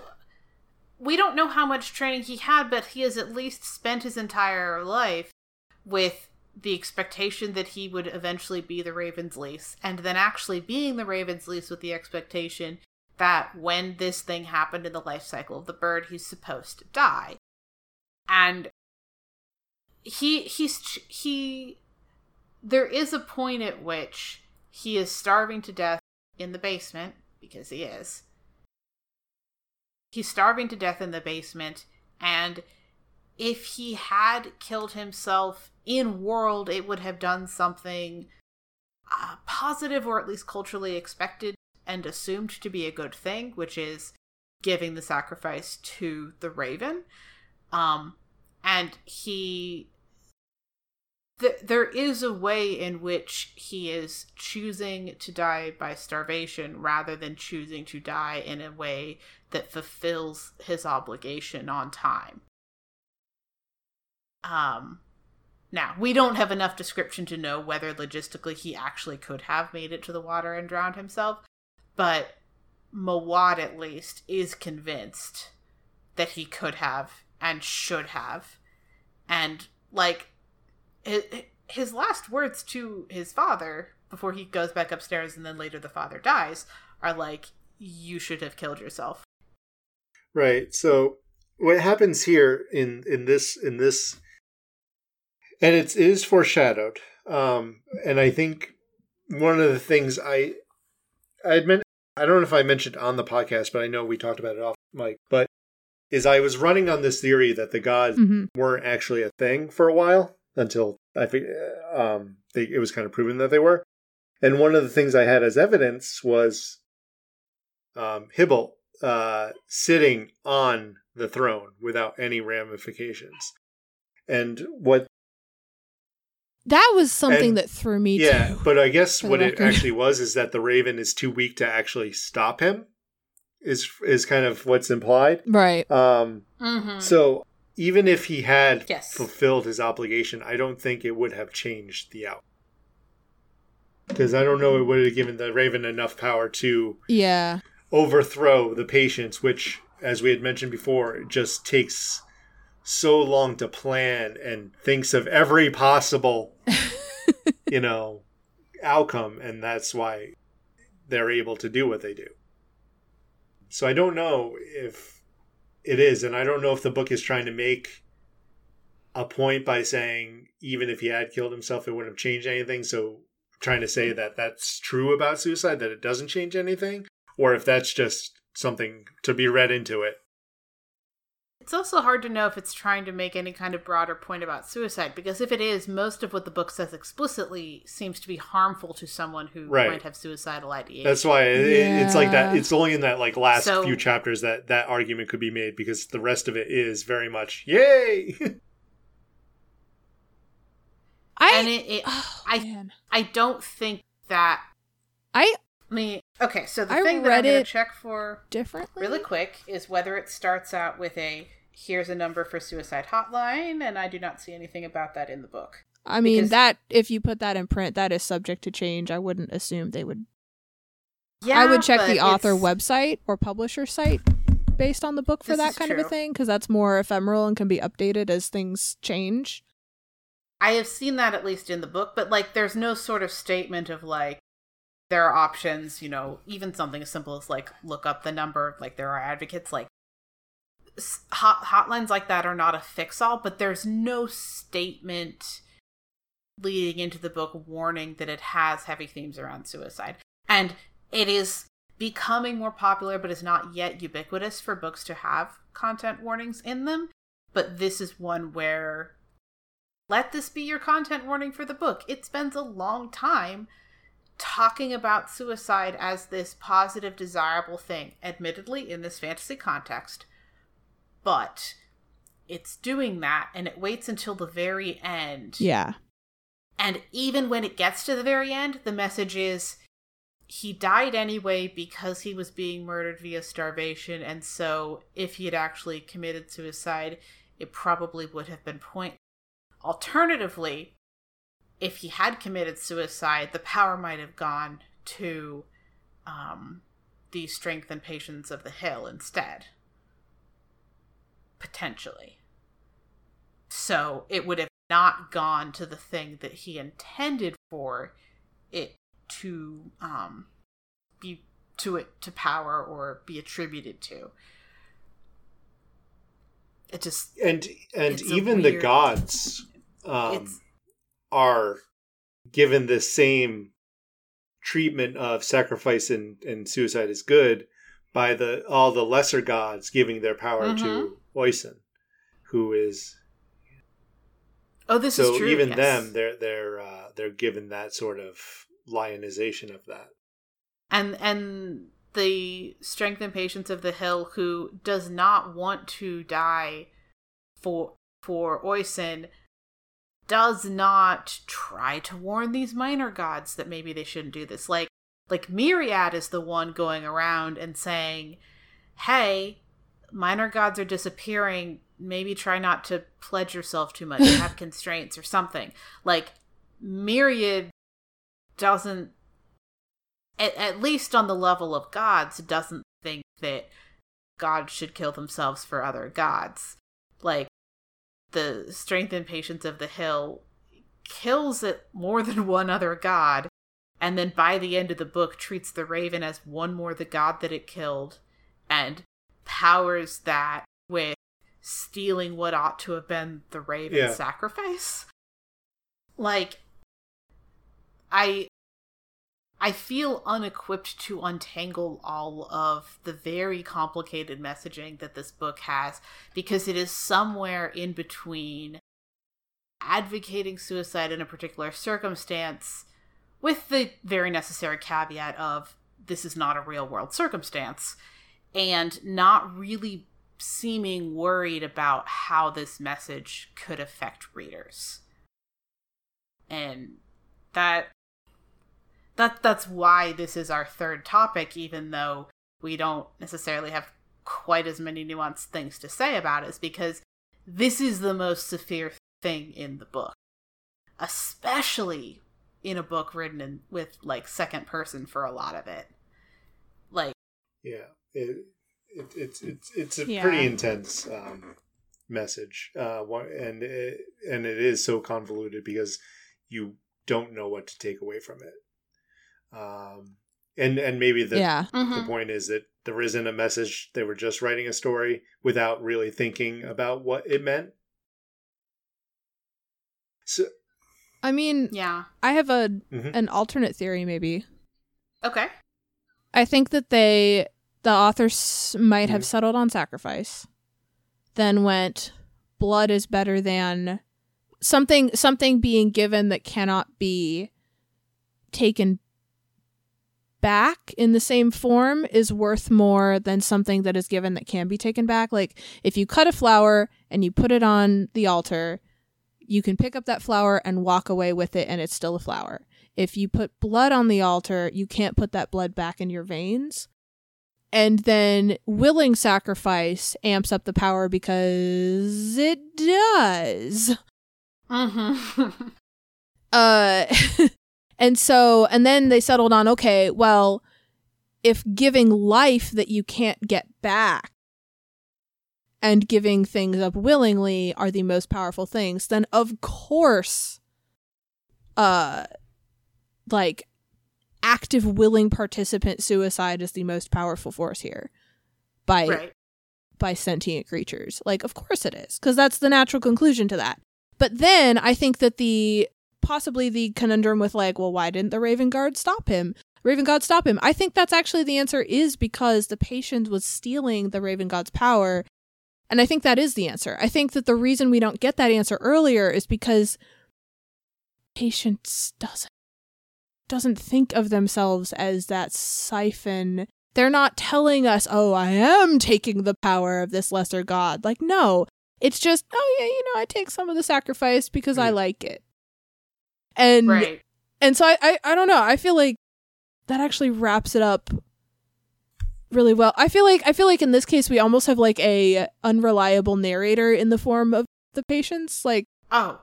we don't know how much training he had, but he has at least spent his entire life with the expectation that he would eventually be the Raven's Lease, and then actually being the Raven's Lease with the expectation that when this thing happened in the life cycle of the bird, he's supposed to die. And there is a point at which he is starving to death in the basement, because he is. He's starving to death in the basement, and if he had killed himself in World, it would have done something positive, or at least culturally expected and assumed to be a good thing, which is giving the sacrifice to the Raven. And there is a way in which he is choosing to die by starvation rather than choosing to die in a way that fulfills his obligation on time. Now, we don't have enough description to know whether logistically he actually could have made it to the water and drowned himself, but Mawad, at least, is convinced that he could have and should have. And, his last words to his father, before he goes back upstairs and then later the father dies, are you should have killed yourself. Right, so what happens here in this and it is foreshadowed, and I think one of the things I admit, I don't know if I mentioned on the podcast, but I know we talked about it off mic, but is I was running on this theory that the gods weren't actually a thing for a while until I think it was kind of proven that they were, and one of the things I had as evidence was Hybel sitting on the throne without any ramifications, and what. That was something that threw me too. Yeah, but I guess what it actually was is that the Raven is too weak to actually stop him, is kind of what's implied. Right. So even if he had fulfilled his obligation, I don't think it would have changed the outcome. Because I don't know it would have given the Raven enough power to overthrow the patience, which, as we had mentioned before, it just takes so long to plan and thinks of every possible, outcome. And that's why they're able to do what they do. So I don't know if it is. And I don't know if the book is trying to make a point by saying, even if he had killed himself, it wouldn't have changed anything. So trying to say that that's true about suicide, that it doesn't change anything, or if that's just something to be read into it. It's also hard to know if it's trying to make any kind of broader point about suicide, because if it is, most of what the book says explicitly seems to be harmful to someone who might have suicidal ideation. That's why it's like that. It's only in that last few chapters that argument could be made, because the rest of it is very much, yay! I don't think that... I Okay, so the thing that I'm going to check for differently really quick is whether it starts out with a here's a number for suicide hotline, and I do not see anything about that in the book. I mean, because that if you put that in print, that is subject to change. I wouldn't assume they would. Yeah, I would check the author website or publisher site based on the book for that kind of a thing, because that's more ephemeral and can be updated as things change. I have seen that at least in the book, but like there's no sort of statement of like there are options, you know, even something as simple as like look up the number, like there are advocates, like hotlines like that are not a fix-all, but there's no statement leading into the book warning that it has heavy themes around suicide. And it is becoming more popular, but is not yet ubiquitous for books to have content warnings in them. But this is one where let this be your content warning for the book. It spends a long time talking about suicide as this positive, desirable thing, admittedly in this fantasy context. But it's doing that, and it waits until the very end. Yeah. And even when it gets to the very end, the message is he died anyway because he was being murdered via starvation. And so if he had actually committed suicide, it probably would have been pointless. Alternatively, if he had committed suicide, the power might have gone to the strength and patience of the hill instead. Potentially. So it would have not gone to the thing that he intended for it to power or be attributed to. It just and even weird, the gods are given the same treatment of sacrifice and suicide is good by all the lesser gods giving their power to Oisin, who is is true. Even them, they're given that sort of lionization of that, and the strength and patience of the hill, who does not want to die for Oisin, does not try to warn these minor gods that maybe they shouldn't do this. Like Myriad is the one going around and saying, "Hey, minor gods are disappearing. Maybe try not to pledge yourself too much, have constraints or something." Like Myriad doesn't, at least on the level of gods, doesn't think that gods should kill themselves for other gods. Like the strength and patience of the hill kills it more than one other god, and then by the end of the book treats the raven as one more the god that it killed, and powers that with stealing what ought to have been the raven's sacrifice. Like, I feel unequipped to untangle all of the very complicated messaging that this book has, because it is somewhere in between advocating suicide in a particular circumstance with the very necessary caveat of this is not a real world circumstance, and not really seeming worried about how this message could affect readers. And that's why this is our third topic, even though we don't necessarily have quite as many nuanced things to say about it, is because this is the most severe thing in the book, especially in a book written with like second person for a lot of it. Like, yeah, it's a pretty intense message, and it is so convoluted because you don't know what to take away from it. And maybe the point is that there isn't a message. They were just writing a story without really thinking about what it meant. So, I mean, I have an alternate theory, maybe. Okay. I think that the authors might have settled on sacrifice, then went, blood is better than something being given that cannot be taken back in the same form is worth more than something that is given that can be taken back. Like if you cut a flower and you put it on the altar, you can pick up that flower and walk away with it and it's still a flower. if you put blood on the altar, you can't put that blood back in your veins. And then willing sacrifice amps up the power because it does. Mm-hmm. And then they settled on, okay, well, if giving life that you can't get back and giving things up willingly are the most powerful things, then of course, active willing participant suicide is the most powerful force here by sentient creatures. Like, of course it is, because that's the natural conclusion to that. But then I think that possibly the conundrum with why didn't the Raven Guard stop him? Raven God stop him. I think that's actually the answer is because the patient was stealing the Raven God's power. And I think that is the answer. I think that the reason we don't get that answer earlier is because patience doesn't think of themselves as that siphon. They're not telling us, oh, I am taking the power of this lesser god. Like, no, it's just, oh, yeah, I take some of the sacrifice because I like it. And so I don't know. I feel like that actually wraps it up really well. I feel like in this case we almost have a unreliable narrator in the form of the patients. That's I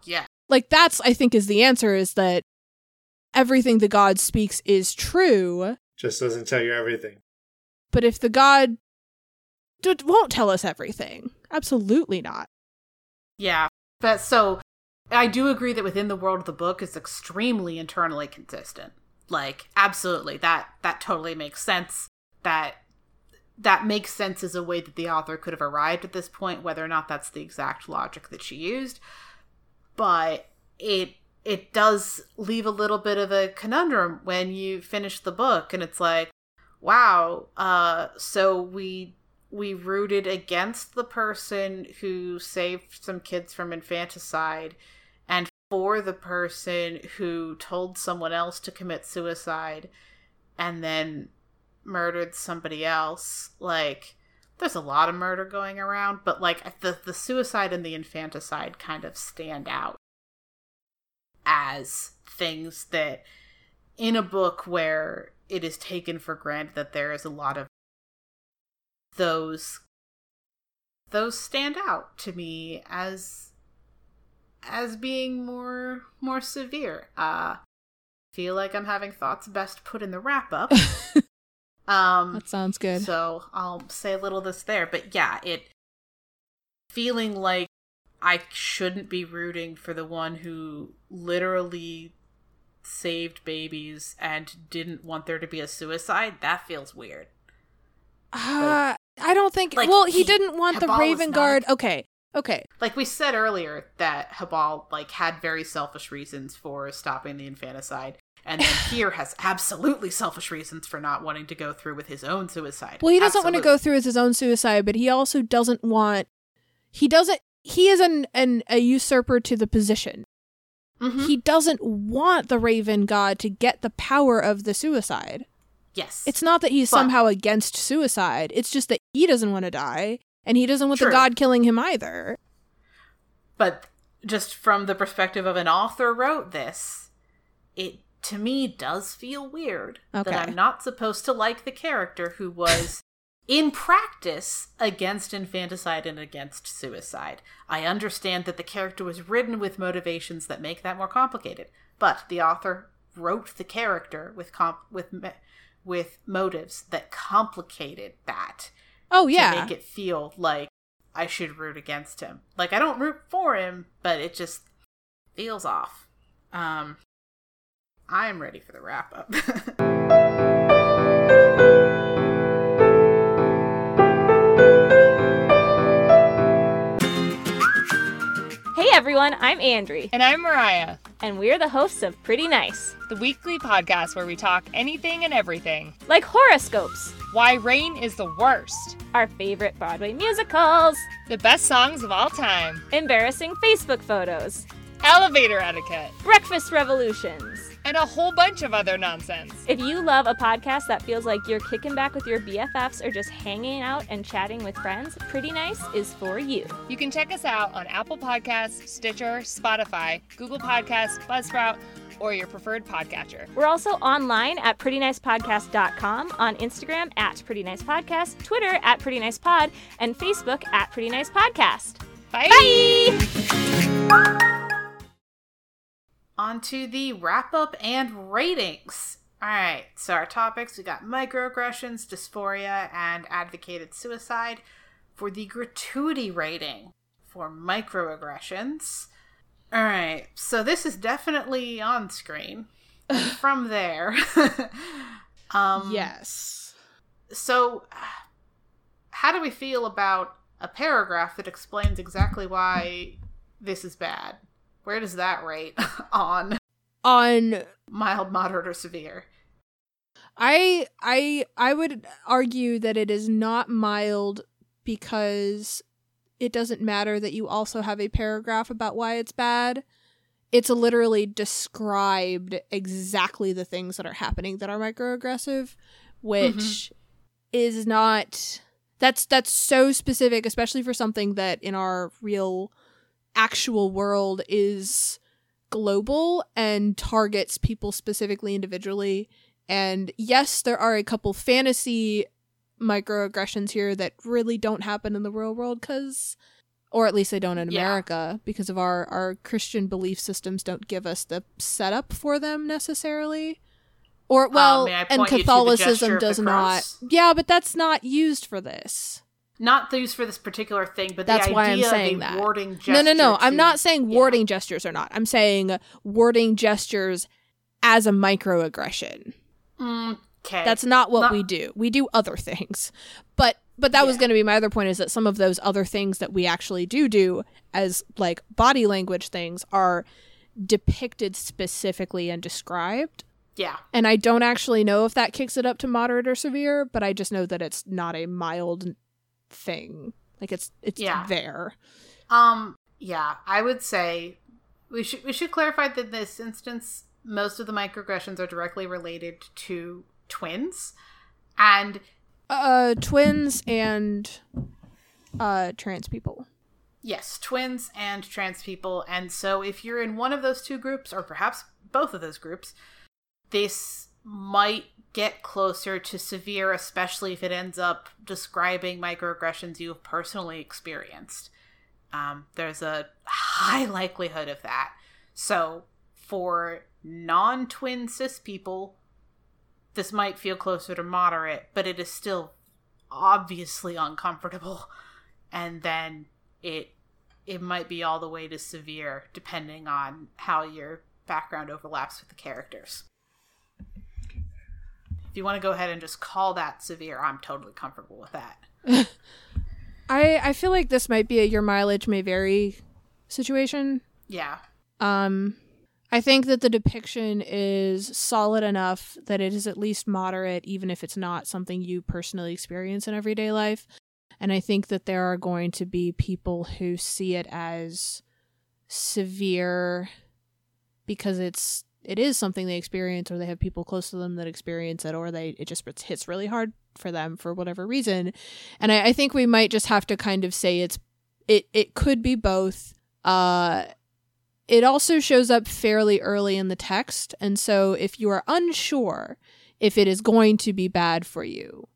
think is the answer, is that everything the god speaks is true. Just doesn't tell you everything. But if the god won't tell us everything, absolutely not. Yeah, but so I do agree that within the world of the book, it's extremely internally consistent. Absolutely, that totally makes sense. That makes sense as a way that the author could have arrived at this point, whether or not that's the exact logic that she used. But it does leave a little bit of a conundrum when you finish the book, and it's wow. So we rooted against the person who saved some kids from infanticide, and for the person who told someone else to commit suicide and then murdered somebody else. There's a lot of murder going around, but the suicide and the infanticide kind of stand out as things that in a book where it is taken for granted that there is a lot of those stand out to me as being more severe. Feel like I'm having thoughts best put in the wrap up. That sounds good. So I'll say a little of this there, but yeah, it feeling like I shouldn't be rooting for the one who literally saved babies and didn't want there to be a suicide. That feels weird. I don't think. Well, he didn't want the Raven Guard. Okay. We said earlier that Habal had very selfish reasons for stopping the infanticide, and then here has absolutely selfish reasons for not wanting to go through with his own suicide. Well, he doesn't want to go through with his own suicide, but he also doesn't want. He is a usurper to the position. Mm-hmm. He doesn't want the Raven God to get the power of the suicide. Yes. It's not that he's somehow against suicide. It's just that he doesn't want to die. And he doesn't want the god killing him either. But just from the perspective of an author wrote this, it to me does feel weird that I'm not supposed to like the character who was, in practice, against infanticide and against suicide. I understand that the character was written with motivations that make that more complicated. But the author wrote the character with motives that complicated that. Oh, yeah. To make it feel like I should root against him. I don't root for him, but it just feels off. I'm ready for the wrap-up. Hey, everyone. I'm Andri. And I'm Mariah. And we're the hosts of Pretty Nice, the weekly podcast where we talk anything and everything. Like horoscopes. Why Rain is the Worst. Our favorite Broadway musicals. The best songs of all time. Embarrassing Facebook photos. Elevator etiquette. Breakfast revolutions. And a whole bunch of other nonsense. If you love a podcast that feels like you're kicking back with your BFFs or just hanging out and chatting with friends, Pretty Nice is for you. You can check us out on Apple Podcasts, Stitcher, Spotify, Google Podcasts, Buzzsprout, or your preferred podcatcher. We're also online at prettynicepodcast.com, on Instagram at prettynicepodcast, Twitter at prettynicepod, and Facebook at prettynicepodcast. Bye! Bye! On to the wrap-up and ratings. All right, so our topics, we got microaggressions, dysphoria, and advocated suicide. For the gratuity rating for microaggressions. All right, so this is definitely on screen. From there. Yes. So how do we feel about a paragraph that explains exactly why this is bad? Where does that rate on mild, moderate, or severe? I would argue that it is not mild, because it doesn't matter that you also have a paragraph about why it's bad. It's literally described exactly the things that are happening that are microaggressive, which is not... That's so specific, especially for something that in our real, actual world is global and targets people specifically individually. And yes, there are a couple fantasy microaggressions here that really don't happen in the real world, because, or at least they don't in America, because of our Christian belief systems don't give us the setup for them necessarily. Or, well, and Catholicism does not. Yeah, but that's not used for this. Not used for this particular thing, but that's the why idea I'm saying of that. Wording gestures. No. I'm not saying wording gestures are not. I'm saying wording gestures as a microaggression. Okay. That's not what we do. We do other things. But that was going to be my other point, is that some of those other things that we actually do as like body language things are depicted specifically and described. Yeah. And I don't actually know if that kicks it up to moderate or severe, but I just know that it's not a mild thing. Like it's there. Yeah, I would say we should clarify that in this instance most of the microaggressions are directly related to twins and trans people. Yes, twins and trans people. And so if you're in one of those two groups, or perhaps both of those groups, this might get closer to severe, especially if it ends up describing microaggressions you've personally experienced. There's a high likelihood of that. So for non-twin cis people, this might feel closer to moderate, but it is still obviously uncomfortable. And then it might be all the way to severe, depending on how your background overlaps with the characters. If you want to go ahead and just call that severe, I'm totally comfortable with that. I feel like this might be a your mileage may vary situation. Yeah. I think that the depiction is solid enough that it is at least moderate, even if it's not something you personally experience in everyday life. And I think that there are going to be people who see it as severe because it is something they experience, or they have people close to them that experience it, or it just hits really hard for them for whatever reason. And I think we might just have to kind of say it could be both. It also shows up fairly early in the text. And so if you are unsure if it is going to be bad for you,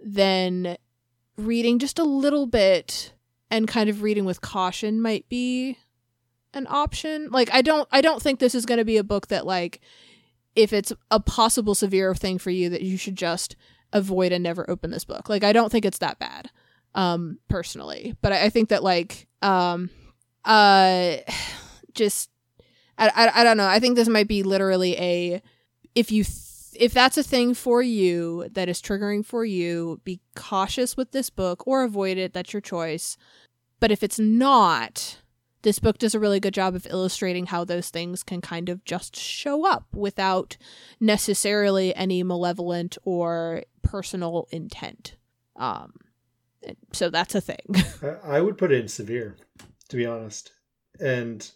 then reading just a little bit and kind of reading with caution might be an option. Like, I don't think this is going to be a book that, like, if it's a possible severe thing for you, that you should just avoid and never open this book. Like, I don't think it's that bad, personally. But I think that, like, just I don't know. I think this might be literally a, if that's a thing for you that is triggering for you, be cautious with this book or avoid it. That's your choice. But if it's not, this book does a really good job of illustrating how those things can kind of just show up without necessarily any malevolent or personal intent. So that's a thing. I would put it in severe, to be honest. And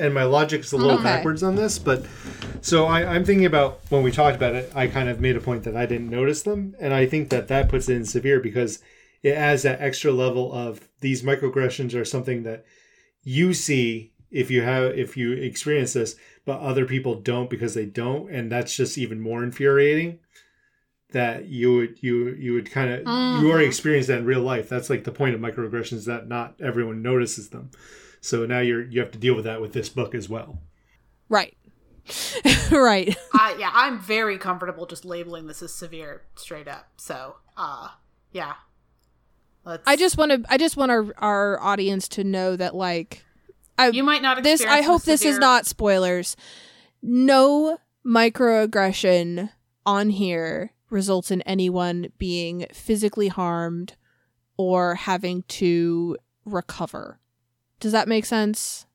my logic's a little backwards on this, but so I'm thinking about when we talked about it, I kind of made a point that I didn't notice them. And I think that puts it in severe because it adds that extra level of these microaggressions are something that you see if you experience this, but other people don't because they don't, and that's just even more infuriating. That you would kind of you already experienced that in real life. That's like the point of microaggressions, that not everyone notices them. So now you have to deal with that with this book as well. Right. Right. Yeah, I'm very comfortable just labeling this as severe straight up. So, yeah. I just want our audience to know that, like, you might not experience this. I hope this is not spoilers. No microaggression on here results in anyone being physically harmed or having to recover. Does that make sense?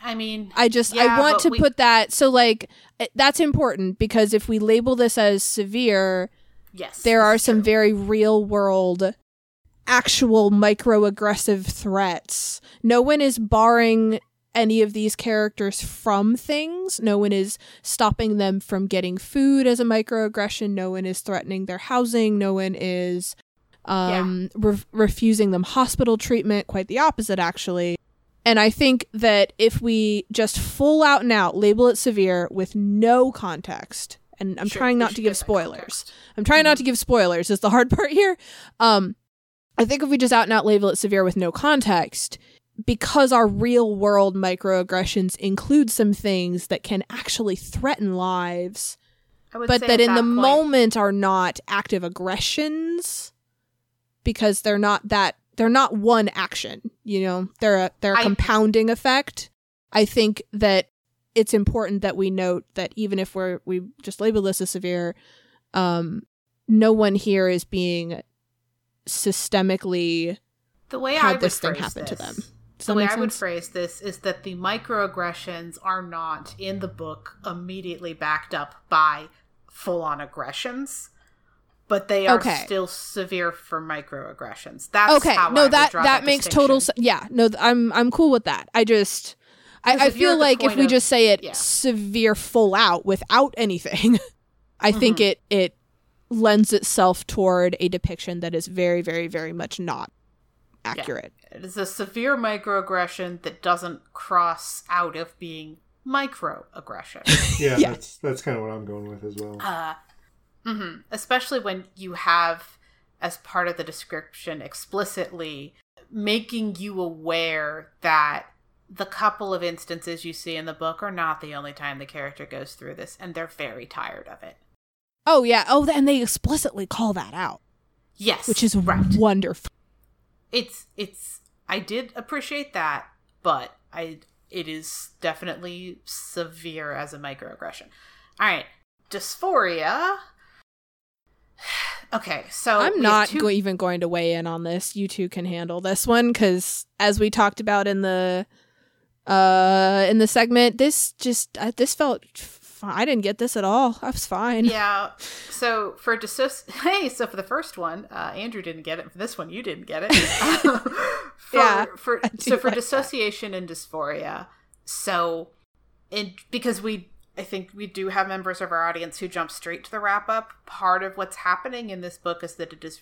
I mean, I want to put that, so like, that's important, because if we label this as severe, yes, there are some very real world actual microaggressive threats. No one is barring any of these characters from things. No one is stopping them from getting food as a microaggression. No one is threatening their housing. No one is refusing them hospital treatment. Quite the opposite, actually. And I think that if we just full out and out label it severe with no context, and I'm trying not to give spoilers. I'm trying not to give spoilers is the hard part here. I think if we just out and out label it severe with no context, because our real world microaggressions include some things that can actually threaten lives, but that in the moment are not active aggressions, because they're not one action, you know, they're a compounding effect. I think that it's important that we note that even if we just label this as severe, no one here is being systemically had this thing happen to them. The way I would phrase this is that the microaggressions are not in the book immediately backed up by full-on aggressions, but they are still severe for microaggressions. That's how I would draw that distinction. That makes total sense. Yeah, no, I'm cool with that. I feel like if we just say it severe full out without anything, I think it lends itself toward a depiction that is very, very, very much not accurate. Yeah. It is a severe microaggression that doesn't cross out of being microaggression. Yeah, that's kind of what I'm going with as well. Especially when you have, as part of the description, explicitly making you aware that the couple of instances you see in the book are not the only time the character goes through this, and they're very tired of it. Oh, yeah. Oh, and they explicitly call that out. Yes. Which is wonderful. It's I did appreciate that, but it is definitely severe as a microaggression. All right. Dysphoria. Okay, so I'm not even going to weigh in on this. You two can handle this one, because as we talked about in the segment, this felt fine. I didn't get this at all. I was fine. Yeah. So for the first one, Andrew didn't get it. For this one, you didn't get it. For dissociation and dysphoria. So, because I think we do have members of our audience who jump straight to the wrap-up. Part of what's happening in this book is that it is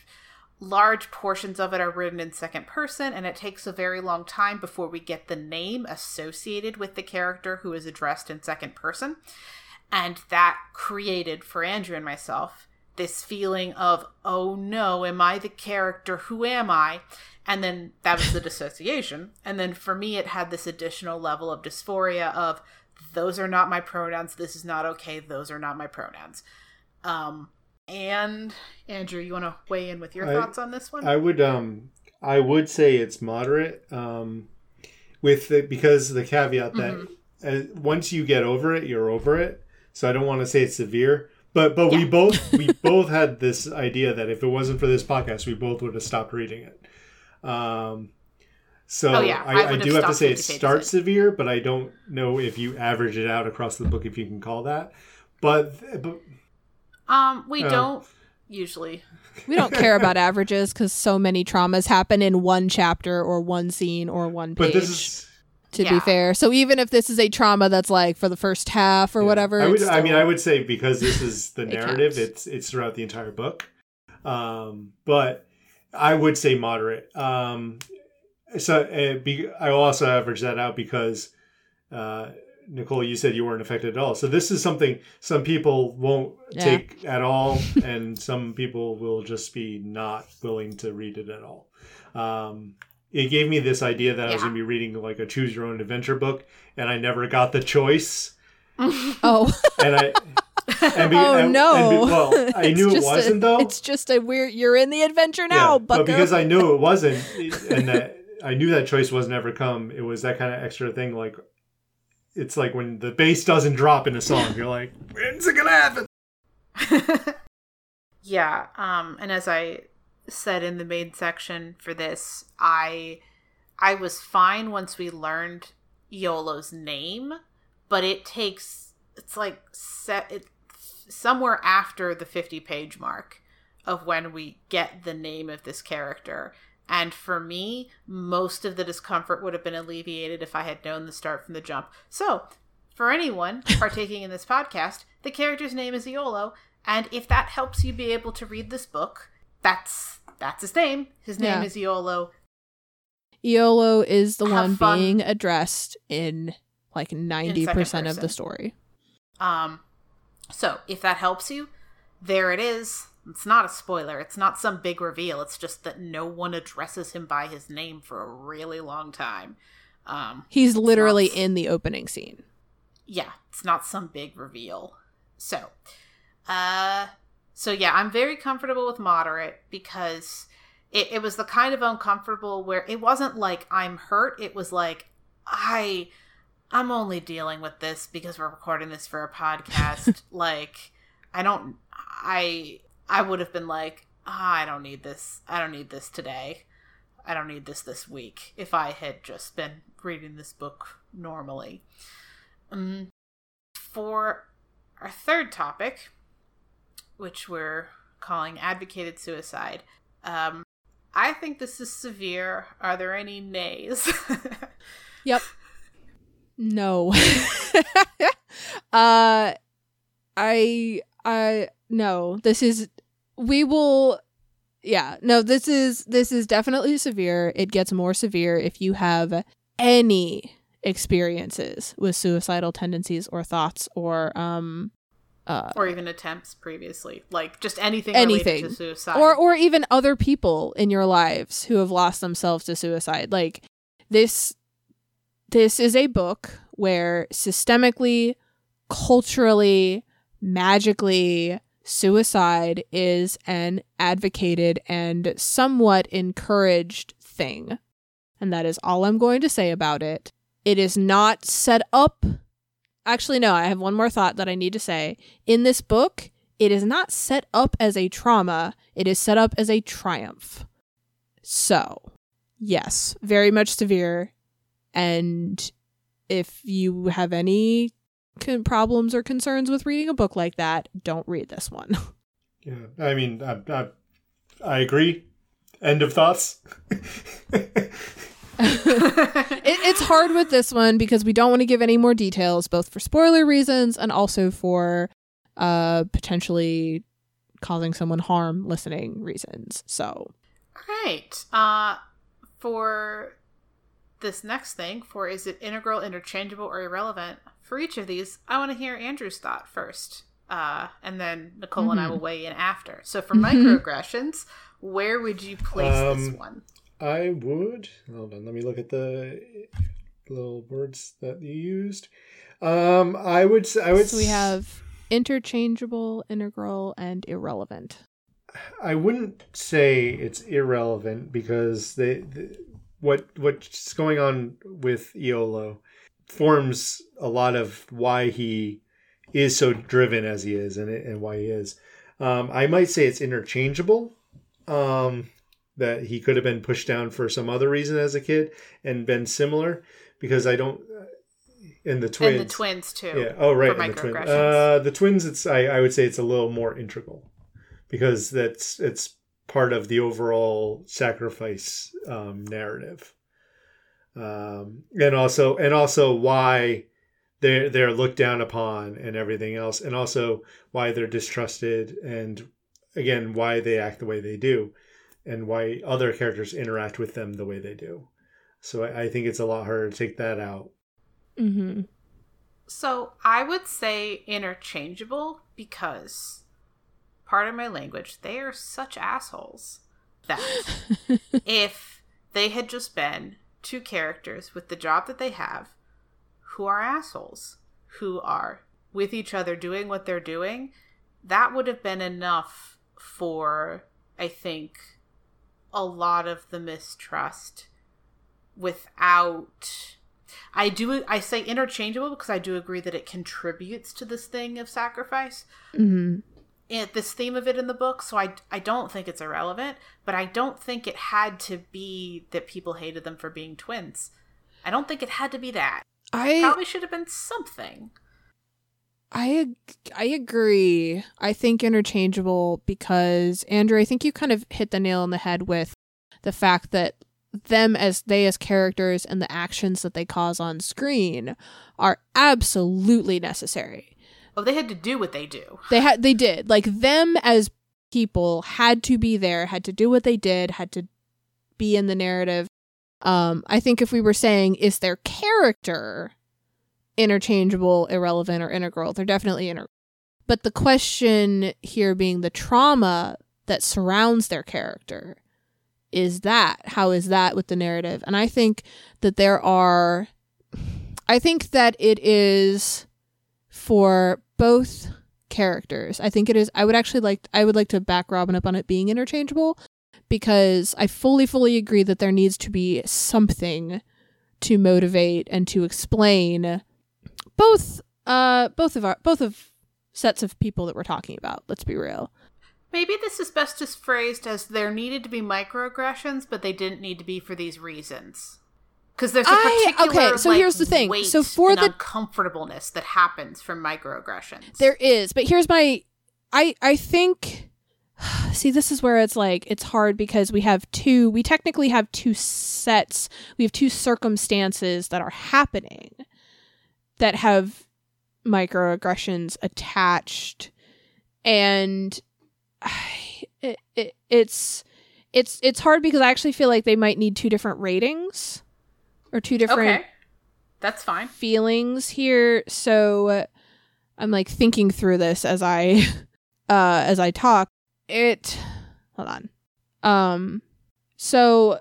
large portions of it are written in second person, and it takes a very long time before we get the name associated with the character who is addressed in second person. And that created, for Andrew and myself, this feeling of, oh no, am I the character? Who am I? And then that was the dissociation. And then for me, it had this additional level of dysphoria of, those are not my pronouns. This is not okay. Those are not my pronouns. And Andrew, you want to weigh in with your thoughts on this one? I would say it's moderate. Because the caveat that once you get over it, you're over it. So I don't want to say it's severe, but we both had this idea that if it wasn't for this podcast, we both would have stopped reading it. I do have to say it starts severe, but I don't know if you average it out across the book, if you can call that. But we don't usually. We don't care about averages because so many traumas happen in one chapter or one scene or one page. But this is, to be fair, so even if this is a trauma that's like for the first half or whatever, I would say because this is the narrative, it's throughout the entire book. But I would say moderate. So I will also average that out because, Nicole, you said you weren't affected at all. So this is something some people won't take at all, and some people will just be not willing to read it at all. It gave me this idea that I was going to be reading like a choose your own adventure book, and I never got the choice. I knew it wasn't though. It's just you're in the adventure now, but because I knew it wasn't, and that I knew that choice was never come. It was that kind of extra thing, like it's like when the bass doesn't drop in a song, you're like, when's it gonna happen? And as I said in the main section for this, I was fine once we learned Iolo's name, but somewhere after the 50-page mark of when we get the name of this character. And for me, most of the discomfort would have been alleviated if I had known the start from the jump. So, for anyone partaking in this podcast, the character's name is Iolo, and if that helps you be able to read this book, that's his name. His name is Iolo. Iolo is the one being addressed in like 90% of the story. So if that helps you, there it is. It's not a spoiler. It's not some big reveal. It's just that no one addresses him by his name for a really long time. He's literally in the opening scene. Yeah, it's not some big reveal. So, I'm very comfortable with moderate because it was the kind of uncomfortable where it wasn't like I'm hurt. It was like I'm only dealing with this because we're recording this for a podcast. Like, I would have been like, I don't need this. I don't need this today. I don't need this week if I had just been reading this book normally. For our third topic, which we're calling advocated suicide, I think this is severe. Are there any nays? Yep. No. This is definitely severe. It gets more severe if you have any experiences with suicidal tendencies or thoughts or even attempts previously, like just anything related to suicide, or even other people in your lives who have lost themselves to suicide. Like this is a book where systemically, culturally, magically, suicide is an advocated and somewhat encouraged thing. And that is all I'm going to say about it. It is not set up. Actually, no, I have one more thought that I need to say. In this book, it is not set up as a trauma. It is set up as a triumph. So, yes, very much severe. And if you have any problems or concerns with reading a book like that, don't read this one. Yeah, I mean, I agree. End of thoughts. It's hard with this one because we don't want to give any more details, both for spoiler reasons and also for potentially causing someone harm listening reasons. So, all right. For this next thing, for is it integral, interchangeable, or irrelevant? For each of these, I want to hear Andrew's thought first, and then Nicole and I will weigh in after. So for microaggressions, where would you place this one? I would. Hold on, let me look at the little words that you used. I would. So we have interchangeable, integral, and irrelevant. I wouldn't say it's irrelevant because what's going on with Iolo forms a lot of why he is so driven as he is and why he is. I might say it's interchangeable, that he could have been pushed down for some other reason as a kid and been similar, because I don't... And the twins. And the twins, too. Yeah. Oh, right. For microaggressions. The twins, it's I would say it's a little more integral because it's part of the overall sacrifice narrative. And also why they're looked down upon and everything else, and also why they're distrusted, and again why they act the way they do, and why other characters interact with them the way they do. So I think it's a lot harder to take that out. Mm-hmm. So I would say interchangeable because, pardon my language, they are such assholes that if they had just been two characters with the job that they have, who are assholes, who are with each other doing what they're doing, that would have been enough for, I think, a lot of the mistrust without... I say interchangeable because I do agree that it contributes to this thing of sacrifice. Mm-hmm. This theme of it in the book, so I don't think it's irrelevant, but I don't think it had to be that people hated them for being twins. I don't think it had to be that. It probably should have been something. I agree. I think interchangeable because, Andrew, I think you kind of hit the nail on the head with the fact that they as characters and the actions that they cause on screen are absolutely necessary. Oh, they had to do what they do. They did. Like, them as people had to be there, had to do what they did, had to be in the narrative. I think if we were saying, is their character interchangeable, irrelevant, or integral, they're definitely integral. But the question here being the trauma that surrounds their character, how is that with the narrative? And I think that I think that it is... for both characters, I think it is. I would like to back Robin up on it being interchangeable, because I fully agree that there needs to be something to motivate and to explain both of sets of people that we're talking about. Let's be real. Maybe this is best just phrased as there needed to be microaggressions, but they didn't need to be for these reasons. Because there's a particular here's the thing. Weight so for and the uncomfortableness that happens from microaggressions. There is. But here's my... I think... See, this is where it's like, it's hard because we technically have two sets. We have two circumstances that are happening that have microaggressions attached. And it's hard because I actually feel like they might need two different ratings. Or two different that's fine. Feelings here. So I'm like thinking through this as I talk. Hold on. So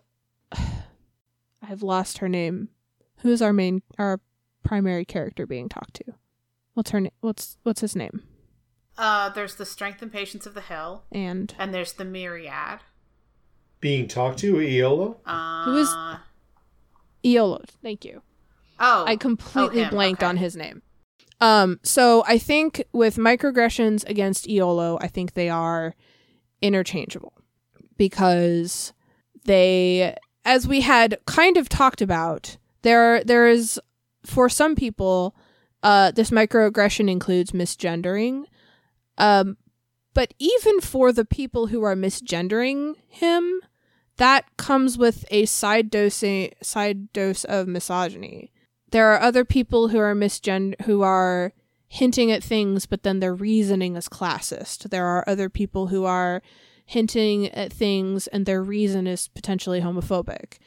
I've lost her name. Who is our primary character being talked to? What's her name? What's his name? There's the Strength and Patience of the Hill. And there's the Myriad. Being talked to, Eolo? Who is... Iolo, thank you. Oh, I completely blanked on his name. So I think with microaggressions against Iolo, I think they are interchangeable because they, as we had kind of talked about, there is for some people, this microaggression includes misgendering. But even for the people who are misgendering him, that comes with a side dose of misogyny. There are other people who are who are hinting at things, but then their reasoning is classist. There are other people who are hinting at things and their reason is potentially homophobic.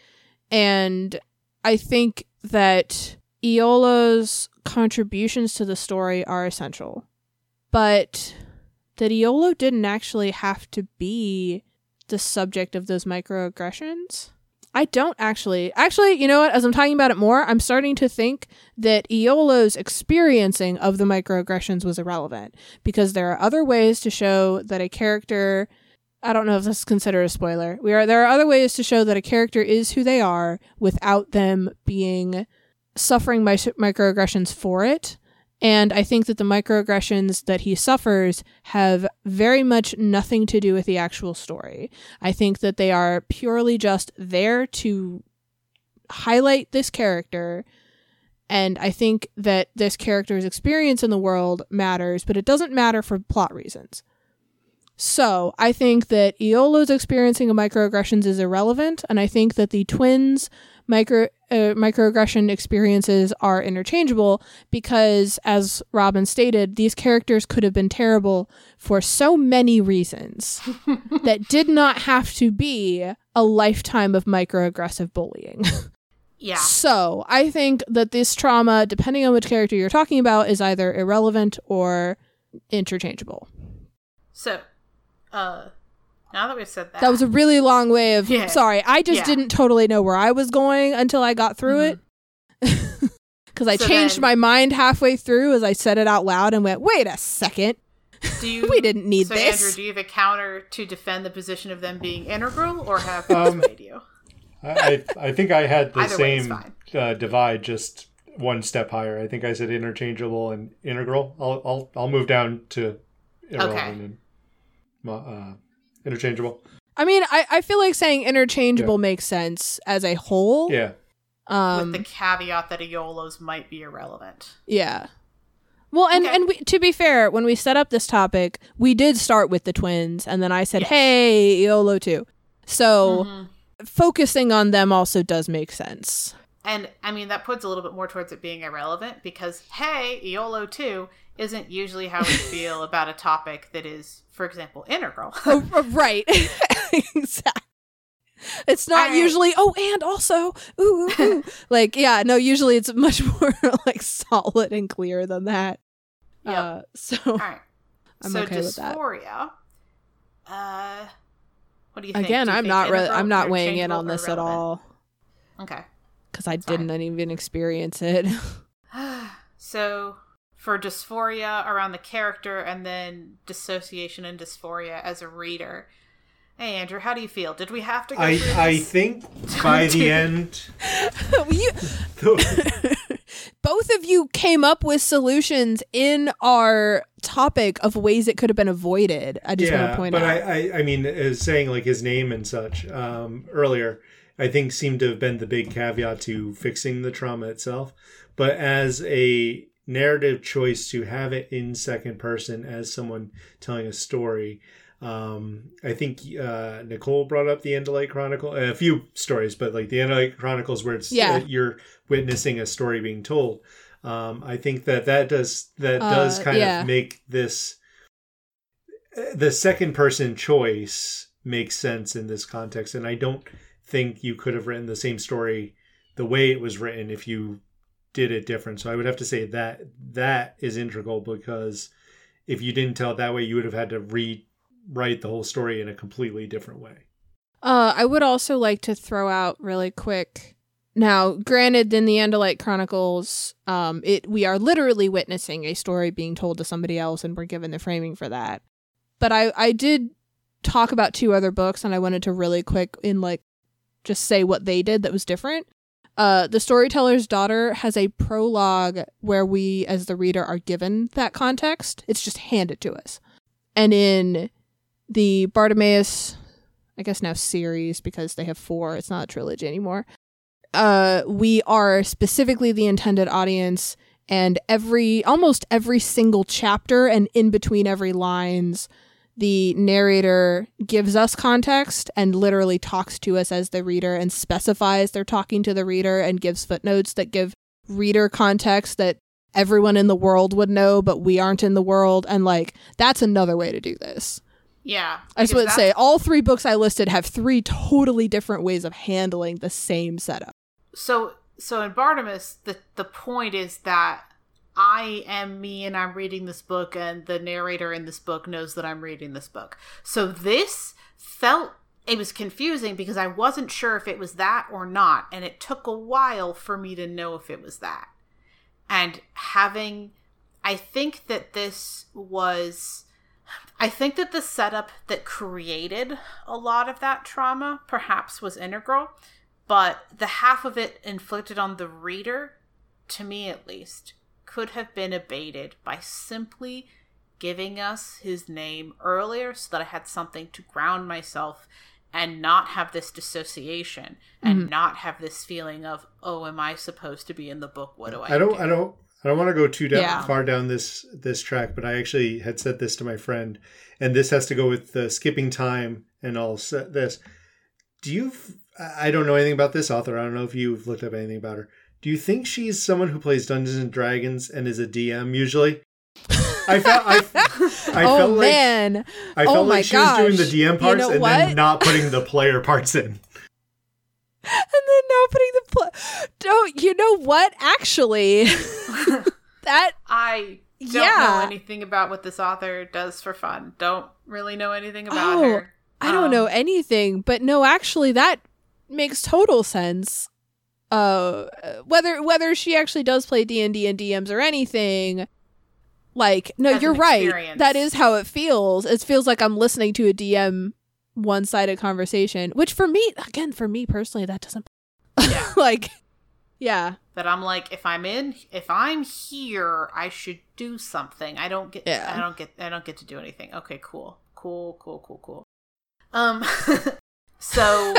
And I think that Iola's contributions to the story are essential, but that Iolo didn't actually have to be the subject of those microaggressions. I don't actually, you know what, as I'm talking about it more, I'm starting to think that Iolo's experiencing of the microaggressions was irrelevant, because there are other ways to show that a character, I don't know if this is considered a spoiler, there are other ways to show that a character is who they are without them suffering microaggressions for it. And I think that the microaggressions that he suffers have very much nothing to do with the actual story. I think that they are purely just there to highlight this character. And I think that this character's experience in the world matters, but it doesn't matter for plot reasons. So I think that Iolo's experiencing of microaggressions is irrelevant. And I think that the twins' microaggression experiences are interchangeable because, as Robin stated, these characters could have been terrible for so many reasons that did not have to be a lifetime of microaggressive bullying. Yeah. So I think that this trauma, depending on which character you're talking about, is either irrelevant or interchangeable. So, now that we've said that. That was a really long way of, yeah. Sorry, I just didn't totally know where I was going until I got through it. Because I changed my mind halfway through as I said it out loud and went, wait a second. We didn't need this. Andrew, do you have a counter to defend the position of them being integral or have persuade you? I think I had the same divide, just one step higher. I think I said interchangeable and integral. I'll move down to irrelevant and interchangeable. I mean, I feel like saying interchangeable makes sense as a whole. Yeah. With the caveat that Aeolos might be irrelevant. Yeah. Well, and we, to be fair, when we set up this topic, we did start with the twins, and then I said, hey, Aeolo too. So focusing on them also does make sense. And, I mean, that puts a little bit more towards it being irrelevant, because, hey, Aeolo too isn't usually how we feel about a topic that is, for example, integral. Right. Exactly. It's not usually, and also, ooh. Usually it's much more, solid and clear than that. Yep. All right. I'm okay with that. So dysphoria, what do you think? Again, I'm not weighing in on this at all. Okay. Because I didn't even experience it. So, for dysphoria around the character and then dissociation and dysphoria as a reader... Hey, Andrew, how do you feel? Did we have to go through this? I think by the end... Both of you came up with solutions in our topic of ways it could have been avoided. I just want to point out. Yeah, but I mean, as saying like his name and such earlier, I think seemed to have been the big caveat to fixing the trauma itself. But as a narrative choice to have it in second person as someone telling a story... I think Nicole brought up the Andalite Chronicle, a few stories, but like the Andalite Chronicles where it's you're witnessing a story being told. I think that does kind of make this the second person choice makes sense in this context, and I don't think you could have written the same story the way it was written if you did it different. So I would have to say that is integral, because if you didn't tell it that way, you would have had to write the whole story in a completely different way. I would also like to throw out really quick. Now, granted, in the Andalite Chronicles, we are literally witnessing a story being told to somebody else, and we're given the framing for that. But I did talk about two other books, and I wanted to really quick just say what they did that was different. The Storyteller's Daughter has a prologue where we, as the reader, are given that context. It's just handed to us. And in the Bartimaeus, I guess now series, because they have 4, it's not a trilogy anymore. We are specifically the intended audience, and almost every single chapter and in between every lines, the narrator gives us context and literally talks to us as the reader and specifies they're talking to the reader and gives footnotes that give reader context that everyone in the world would know, but we aren't in the world. And that's another way to do this. Yeah. I just want to say all 3 books I listed have 3 totally different ways of handling the same setup. So in Bartimaeus, the point is that I am me and I'm reading this book, and the narrator in this book knows that I'm reading this book. So this felt, it was confusing because I wasn't sure if it was that or not. And it took a while for me to know if it was that. And I think that the setup that created a lot of that trauma perhaps was integral, but the half of it inflicted on the reader, to me at least, could have been abated by simply giving us his name earlier so that I had something to ground myself and not have this dissociation and not have this feeling of, oh, am I supposed to be in the book? What do I do? I don't want to go too far down this track, but I actually had said this to my friend, and this has to go with the skipping time and all this. I don't know anything about this author. I don't know if you've looked up anything about her. Do you think she's someone who plays Dungeons and Dragons and is a DM usually? I felt like she was doing the DM parts then not putting the player parts in. And then now putting the you know what? Actually, I don't know anything about what this author does for fun. Don't really know anything about her. I don't know anything, but no, actually, that makes total sense. Whether she actually does play D&D and DMs or anything, like, no, you're right. That is how it feels. It feels like I'm listening to a DM one-sided conversation, which for me personally, that doesn't. Yeah. Like, yeah. That I'm like, if I'm here, I should do something. I don't get to do anything. Okay, cool. So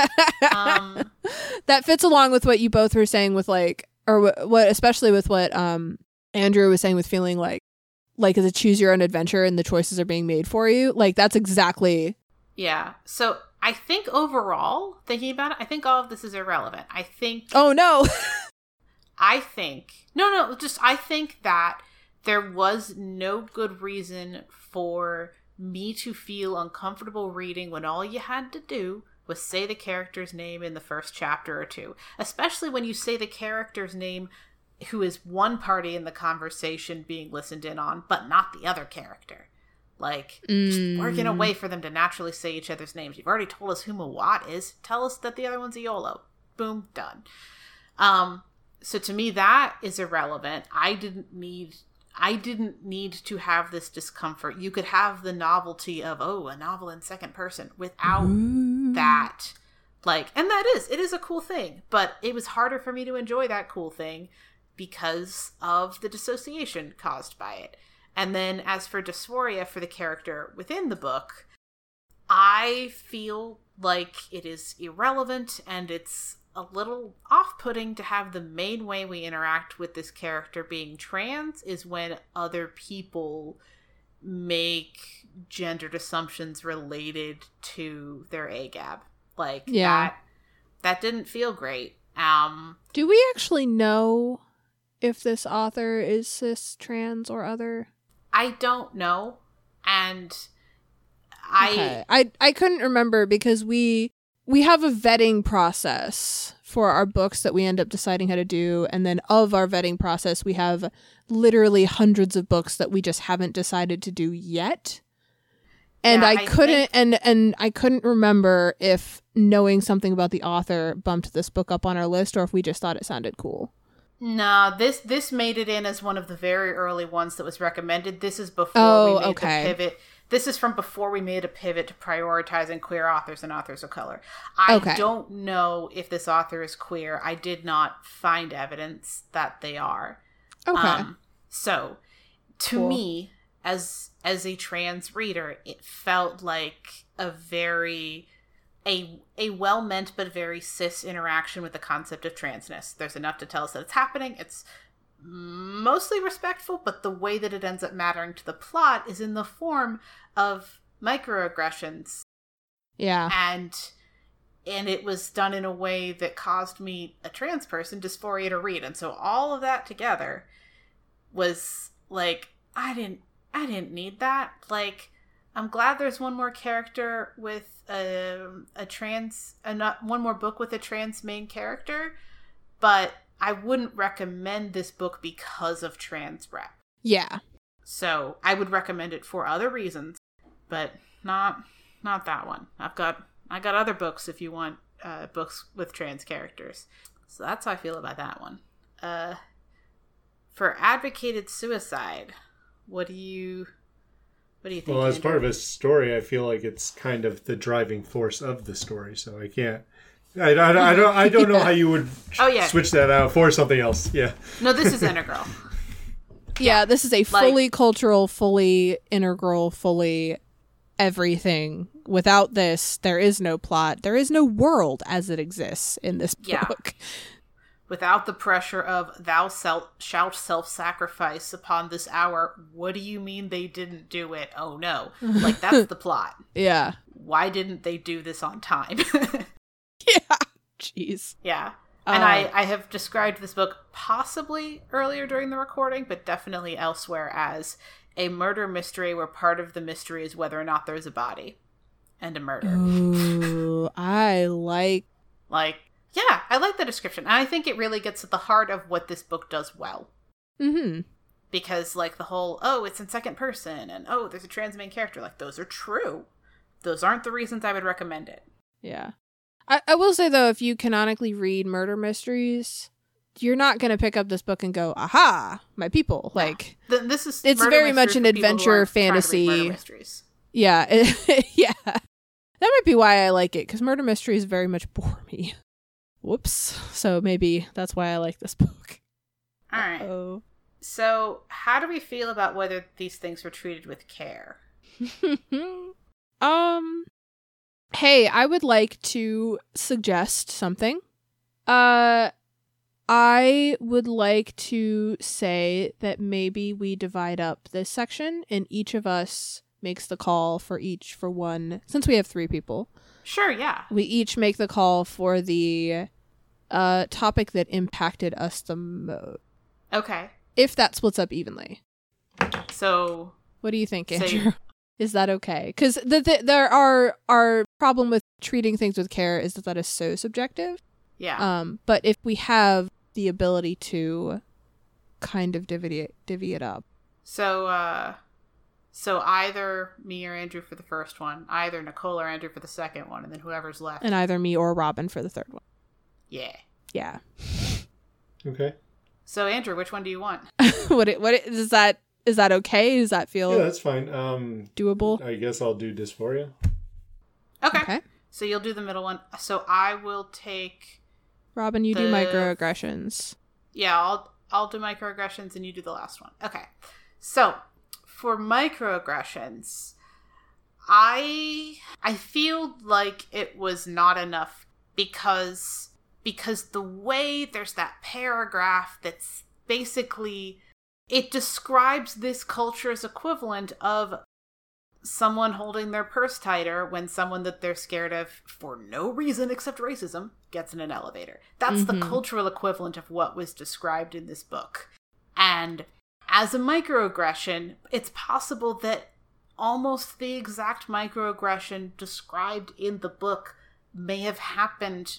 that fits along with what you both were saying with like, or what, especially with what Andrew was saying with feeling like it's a choose your own adventure and the choices are being made for you. Like, that's exactly. Yeah. So I think overall, thinking about it, I think all of this is irrelevant. I think. Oh no. I think that there was no good reason for me to feel uncomfortable reading when all you had to do was say the character's name in the first chapter or two, especially when you say the character's name who is one party in the conversation being listened in on, but not the other character. Like, just working a way for them to naturally say each other's names. You've already told us who Mawat is. Tell us that the other one's Iolo. Boom, done. So to me, that is irrelevant. I didn't need to have this discomfort. You could have the novelty of, a novel in second person without that. Like, and it is a cool thing, but it was harder for me to enjoy that cool thing because of the dissociation caused by it. And then as for dysphoria for the character within the book, I feel like it is irrelevant and it's a little off-putting to have the main way we interact with this character being trans is when other people make gendered assumptions related to their AGAB. Like, yeah. That didn't feel great. Do we actually know if this author is cis, trans, or other? I don't know. And I couldn't remember because we have a vetting process for our books that we end up deciding how to do. And then of our vetting process, we have literally hundreds of books that we just haven't decided to do yet. And I couldn't remember if knowing something about the author bumped this book up on our list or if we just thought it sounded cool. No, this made it in as one of the very early ones that was recommended. This is before we made the pivot. This is from before we made a pivot to prioritizing queer authors and authors of color. I don't know if this author is queer. I did not find evidence that they are. Okay. So to me, as a trans reader, it felt like a well-meant but very cis interaction with the concept of transness. There's enough to tell us that it's happening. It's mostly respectful, but the way that it ends up mattering to the plot is in the form of microaggressions. Yeah. And it was done in a way that caused me, a trans person, dysphoria to read. And so all of that together was like, I didn't need that. Like, I'm glad there's one more character with one more book with a trans main character, but I wouldn't recommend this book because of trans rep. Yeah. So I would recommend it for other reasons, but not that one. I got other books if you want books with trans characters. So that's how I feel about that one. For advocated suicide, what do you think? Well, as part of his story, I feel like it's kind of the driving force of the story. So I can't. I don't know how you would switch that out for something else. Yeah. No, this is integral. Yeah, this is a fully cultural, fully integral, fully everything. Without this, there is no plot. There is no world as it exists in this book. Without the pressure of thou shalt self-sacrifice upon this hour, what do you mean they didn't do it? Oh, no. Like, that's the plot. Yeah. Why didn't they do this on time? Yeah. Jeez. Yeah. And I have described this book possibly earlier during the recording, but definitely elsewhere as a murder mystery where part of the mystery is whether or not there's a body and a murder. Ooh, I like Yeah, I like the description. And I think it really gets at the heart of what this book does well. Mm-hmm. Because, like, the whole, oh, it's in second person, and oh, there's a trans main character. Like, those are true. Those aren't the reasons I would recommend it. Yeah. I will say, though, if you canonically read murder mysteries, you're not going to pick up this book and go, aha, my people. Yeah. Like, this is it's very much an adventure fantasy. Yeah. Yeah. That might be why I like it, because murder mysteries very much bore me. Whoops. So maybe that's why I like this book. All right. Uh-oh. So how do we feel about whether these things were treated with care? Hey, I would like to suggest something. I would like to say that maybe we divide up this section and each of us makes the call for one, since we have three people. Sure, yeah. We each make the call for the topic that impacted us the most. Okay. If that splits up evenly. So, what do you think, Andrew? Is that okay? Because our problem with treating things with care is that is so subjective. Yeah. But if we have the ability to kind of divvy it up. So, So either me or Andrew for the first one, either Nicole or Andrew for the second one, and then whoever's left. And either me or Robin for the third one. Yeah. Yeah. Okay. So Andrew, which one do you want? Is that okay? Does that feel? Yeah, that's fine. Doable. I guess I'll do dysphoria. Okay. So you'll do the middle one. So I will take. Robin, you do microaggressions. Yeah, I'll do microaggressions, and you do the last one. Okay. So. For microaggressions, I feel like it was not enough because the way there's that paragraph that's basically, it describes this culture's equivalent of someone holding their purse tighter when someone that they're scared of for no reason except racism gets in an elevator. That's the cultural equivalent of what was described in this book. And as a microaggression, it's possible that almost the exact microaggression described in the book may have happened,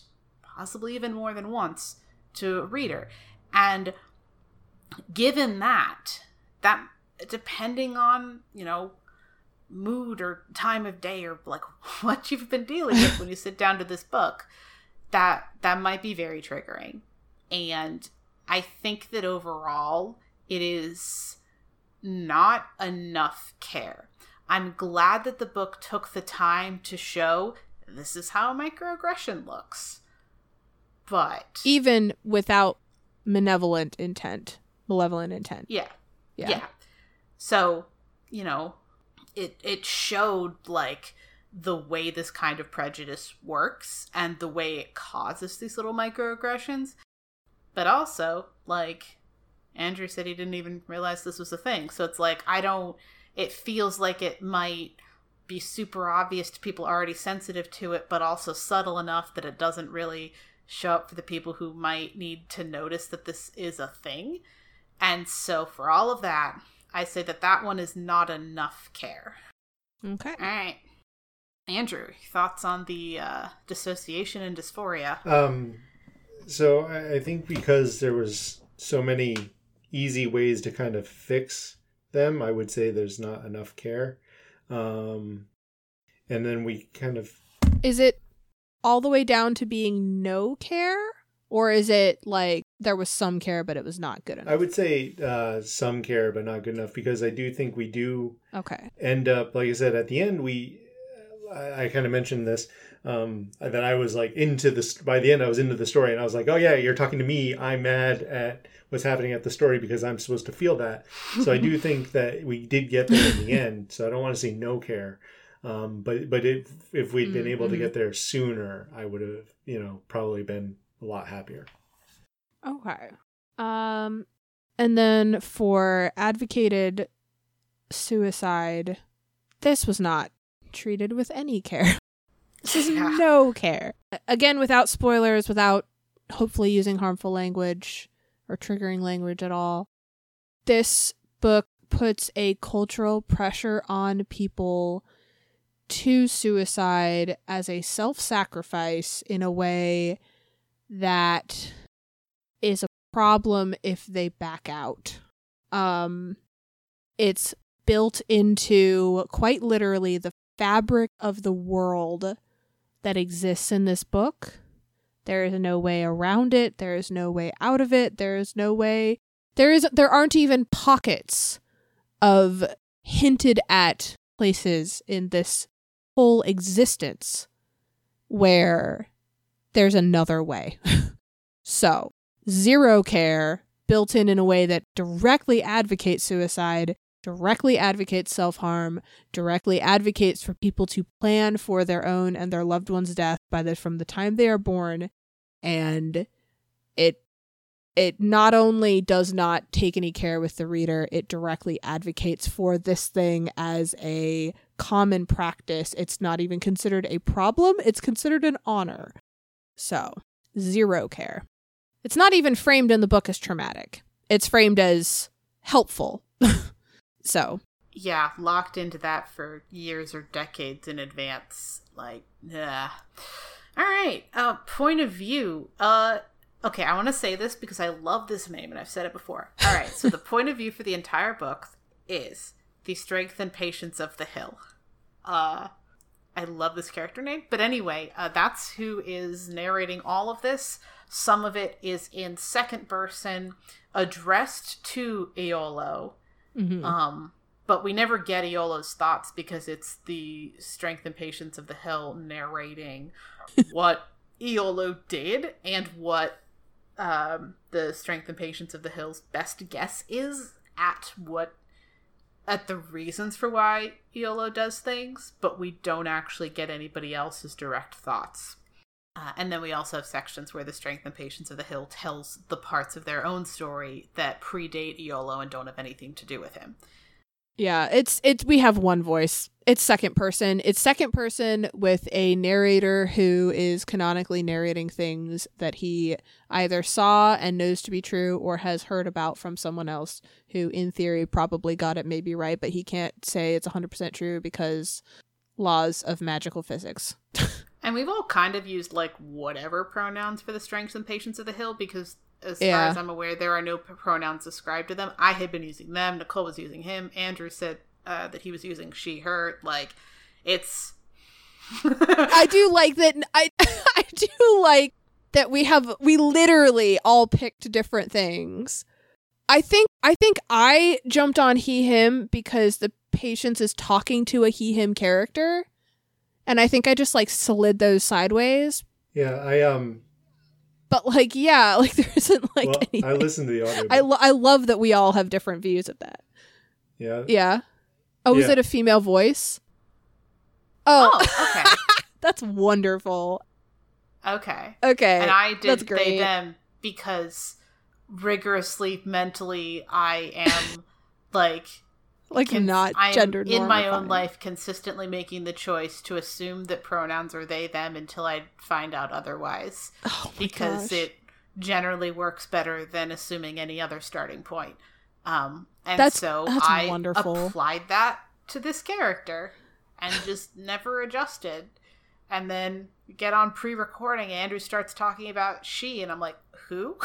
possibly even more than once, to a reader. And given that depending on, you know, mood or time of day or like what you've been dealing with when you sit down to this book, that might be very triggering. And I think that overall, it is not enough care. I'm glad that the book took the time to show this is how microaggression looks. But even without malevolent intent. Yeah. So, you know, it showed like the way this kind of prejudice works and the way it causes these little microaggressions. But also, like, Andrew said he didn't even realize this was a thing. So it's like, it feels like it might be super obvious to people already sensitive to it, but also subtle enough that it doesn't really show up for the people who might need to notice that this is a thing. And so for all of that, I say that one is not enough care. Okay. All right. Andrew, thoughts on the dissociation and dysphoria? So I think because there was so many easy ways to kind of fix them, I would say there's not enough care. And then we kind of... Is it all the way down to being no care? Or is it like there was some care, but it was not good enough? I would say some care, but not good enough, because I do think we do end up, like I said, at the end, I kind of mentioned this, that I was like by the end I was into the story and I was like, oh yeah, you're talking to me. I'm mad at what's happening at the story because I'm supposed to feel that. So I do think that we did get there in the end. So I don't want to say no care. But if we'd been able to get there sooner, I would have, you know, probably been a lot happier. Okay. And then for advocated suicide, this was not treated with any care. This is no care. Again, without spoilers, without hopefully using harmful language or triggering language at all. This book puts a cultural pressure on people to suicide as a self-sacrifice in a way that is a problem if they back out. It's built into quite literally the fabric of the world that exists in this book. There is no way around it. There is no way out of it. There is no way. There aren't even pockets of hinted at places in this whole existence where there's another way. So, zero care, built in a way that directly advocates suicide, directly advocates self-harm, directly advocates for people to plan for their own and their loved one's death from the time they are born. And it not only does not take any care with the reader, it directly advocates for this thing as a common practice. It's not even considered a problem. It's considered an honor. So, zero care. It's not even framed in the book as traumatic. It's framed as helpful. So. Yeah, locked into that for years or decades in advance. Like, yeah. All right. Point of view. Okay, I want to say this because I love this name and I've said it before. All right, so the point of view for the entire book is the strength and patience of the hill. I love this character name. But anyway, that's who is narrating all of this. Some of it is in second person addressed to Iolo. Mm-hmm. But we never get Iolo's thoughts because it's the strength and patience of the hill narrating what Iolo did and what the strength and patience of the hill's best guess is at the reasons for why Iolo does things, but we don't actually get anybody else's direct thoughts. And then we also have sections where the strength and patience of the hill tells the parts of their own story that predate Iolo and don't have anything to do with him. Yeah, it's we have one voice. It's second person. It's second person with a narrator who is canonically narrating things that he either saw and knows to be true or has heard about from someone else who in theory probably got it maybe right, but he can't say it's 100% true because laws of magical physics. And we've all kind of used, like, whatever pronouns for the strengths and patience of the hill, because as far as I'm aware, there are no pronouns ascribed to them. I had been using them. Nicole was using him. Andrew said that he was using she, her. Like, it's... I do like that... I do like that we literally all picked different things. I think I jumped on he, him because the patience is talking to a he, him character. And I think I just, like, slid those sideways. Yeah, But, like, yeah, like, there isn't, like, anything. I listened to the audio. I love that we all have different views of that. Yeah? Yeah. Oh, yeah. Is it a female voice? Oh okay. That's wonderful. Okay. And I did they, them, because rigorously, mentally, I am, like not gendered in my own life consistently making the choice to assume that pronouns are they them until I find out otherwise, it generally works better than assuming any other starting point, and that's I wonderful. Applied that to this character and just never adjusted, and then get on pre-recording and Andrew starts talking about she and I'm like, who?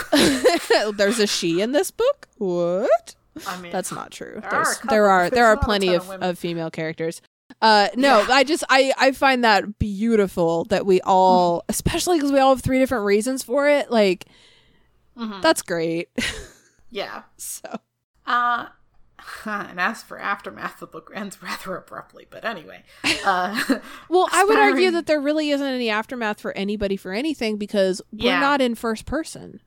There's a she in this book? What? I mean, that's not true. There are plenty of female characters. I find that beautiful that we all, mm-hmm. especially because we all have three different reasons for it. Like, mm-hmm. That's great. Yeah. So. And as for aftermath, the book ends rather abruptly. But anyway. Well, I would argue that there really isn't any aftermath for anybody for anything because we're not in first person,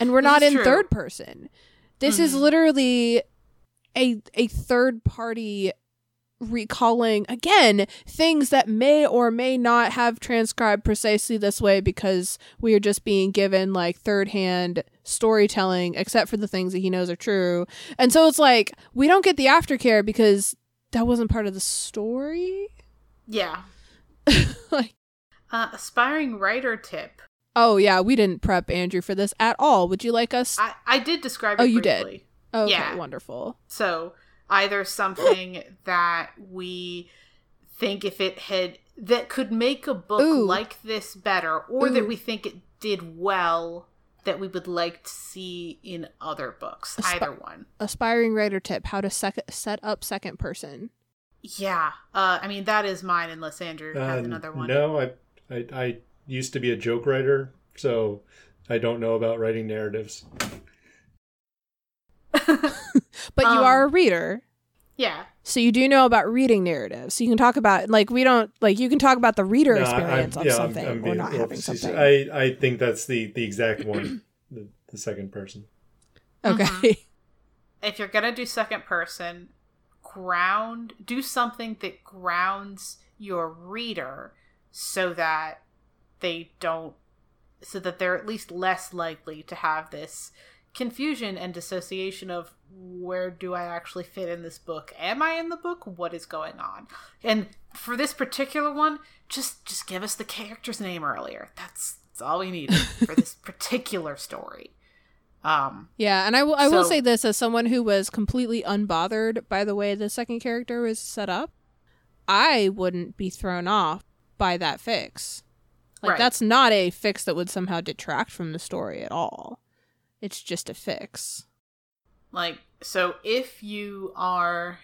and we're not in third person. This mm-hmm. is literally a third party recalling, again, things that may or may not have transcribed precisely this way because we are just being given, like, third-hand storytelling, except for the things that he knows are true. And so it's like, we don't get the aftercare because that wasn't part of the story? Yeah. Aspiring writer tip. Oh, yeah, we didn't prep Andrew for this at all. Would you like us? I did describe it briefly. Oh, you did? Oh, okay, yeah. Wonderful. So either something that we think if it had, that could make a book like this better, or that we think it did well that we would like to see in other books. Either one. Aspiring writer tip: how to set up second person. Yeah, I mean that is mine. Unless Andrew has another one. No, I used to be a joke writer, so I don't know about writing narratives. But you are a reader. Yeah. So you do know about reading narratives. So you can talk about, like, we don't, like, you can talk about the reader experience of something or not having something. I think that's the exact one, the second person. Okay. Mm-hmm. If you're going to do second person, do something that grounds your reader so that they don't, so that they're at least less likely to have this confusion and dissociation of, where do I actually fit in this book? Am I in the book? What is going on? And for this particular one, just give us the character's name earlier. That's all we needed for this particular story. Yeah, and I will say this as someone who was completely unbothered by the way the second character was set up. I wouldn't be thrown off by that fix. Like, right. That's not a fix that would somehow detract from the story at all. It's just a fix. Like, so if you are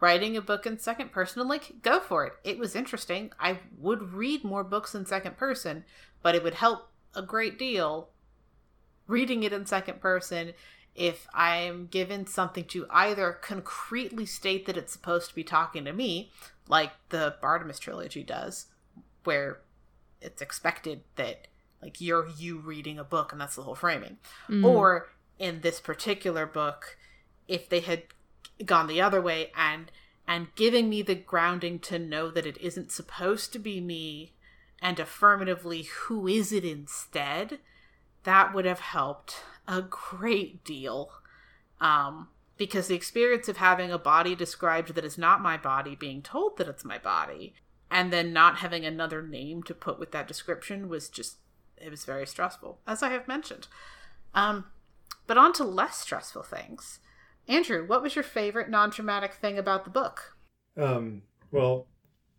writing a book in second person, like, go for it. It was interesting. I would read more books in second person, but it would help a great deal reading it in second person if I'm given something to either concretely state that it's supposed to be talking to me, like the Bartimaeus trilogy does, where it's expected that, like, you're reading a book and that's the whole framing. Mm. Or in this particular book, if they had gone the other way and giving me the grounding to know that it isn't supposed to be me and affirmatively who is it instead, that would have helped a great deal. Because the experience of having a body described that is not my body being told that it's my body and then not having another name to put with that description was just, it was very stressful, as I have mentioned. But on to less stressful things. Andrew, what was your favorite non-traumatic thing about the book? Well,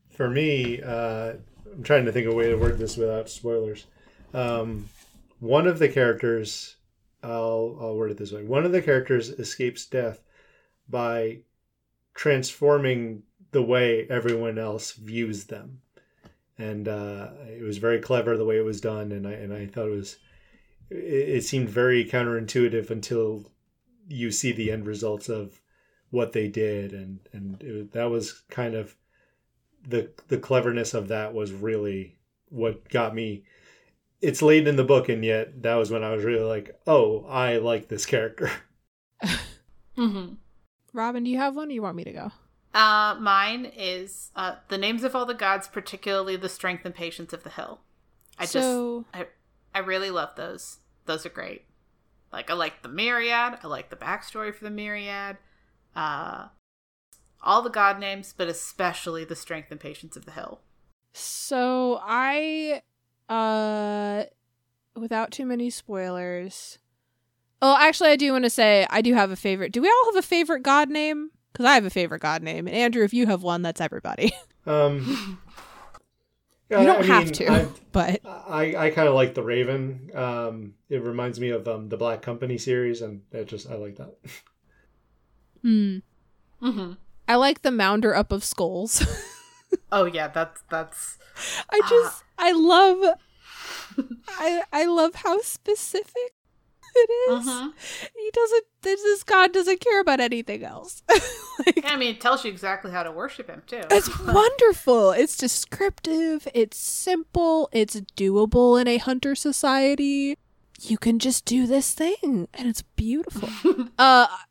for me, I'm trying to think of a way to word this without spoilers. One of the characters, I'll word it this way. One of the characters escapes death by transforming the way everyone else views them. And it was very clever the way it was done, and I thought it seemed very counterintuitive until you see the end results of what they did, and that was kind of the cleverness of that was really what got me. It's late in the book, and yet that was when I was really like, oh, I like this character. Mm-hmm. Robin, do you have one, or you want me to go? Mine is the names of all the gods, particularly the strength and patience of the hill. I really love those. Those are great. Like, I like the myriad. I like the backstory for the myriad. All the god names, but especially the strength and patience of the hill. So I, without too many spoilers. Oh, actually, I do want to say I do have a favorite. Do we all have a favorite god name? Because I have a favorite god name. And Andrew, if you have one, that's everybody. You don't have to, but... I kind of like the Raven. It reminds me of the Black Company series, and I like that. Mm. Mm-hmm. I like the Mounder Up of Skulls. Oh, yeah, that's... I love how specific it is. Uh-huh. This god doesn't care about anything else. It tells you exactly how to worship him too. It's wonderful. It's descriptive, it's simple, it's doable in a hunter society. You can just do this thing and it's beautiful.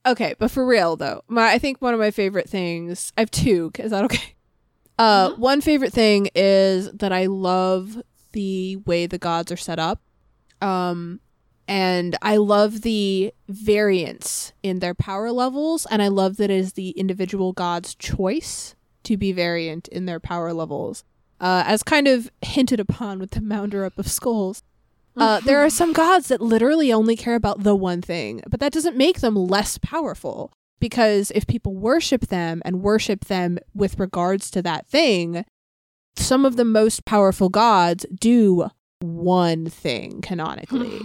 Okay, but for real though, I think one of my favorite things, I have two, is that okay? Mm-hmm. One favorite thing is that I love the way the gods are set up. And I love the variance in their power levels, and I love that it is the individual god's choice to be variant in their power levels. As kind of hinted upon with the Mounder Up of Skulls, there are some gods that literally only care about the one thing, but that doesn't make them less powerful, because if people worship them and worship them with regards to that thing, some of the most powerful gods do one thing canonically.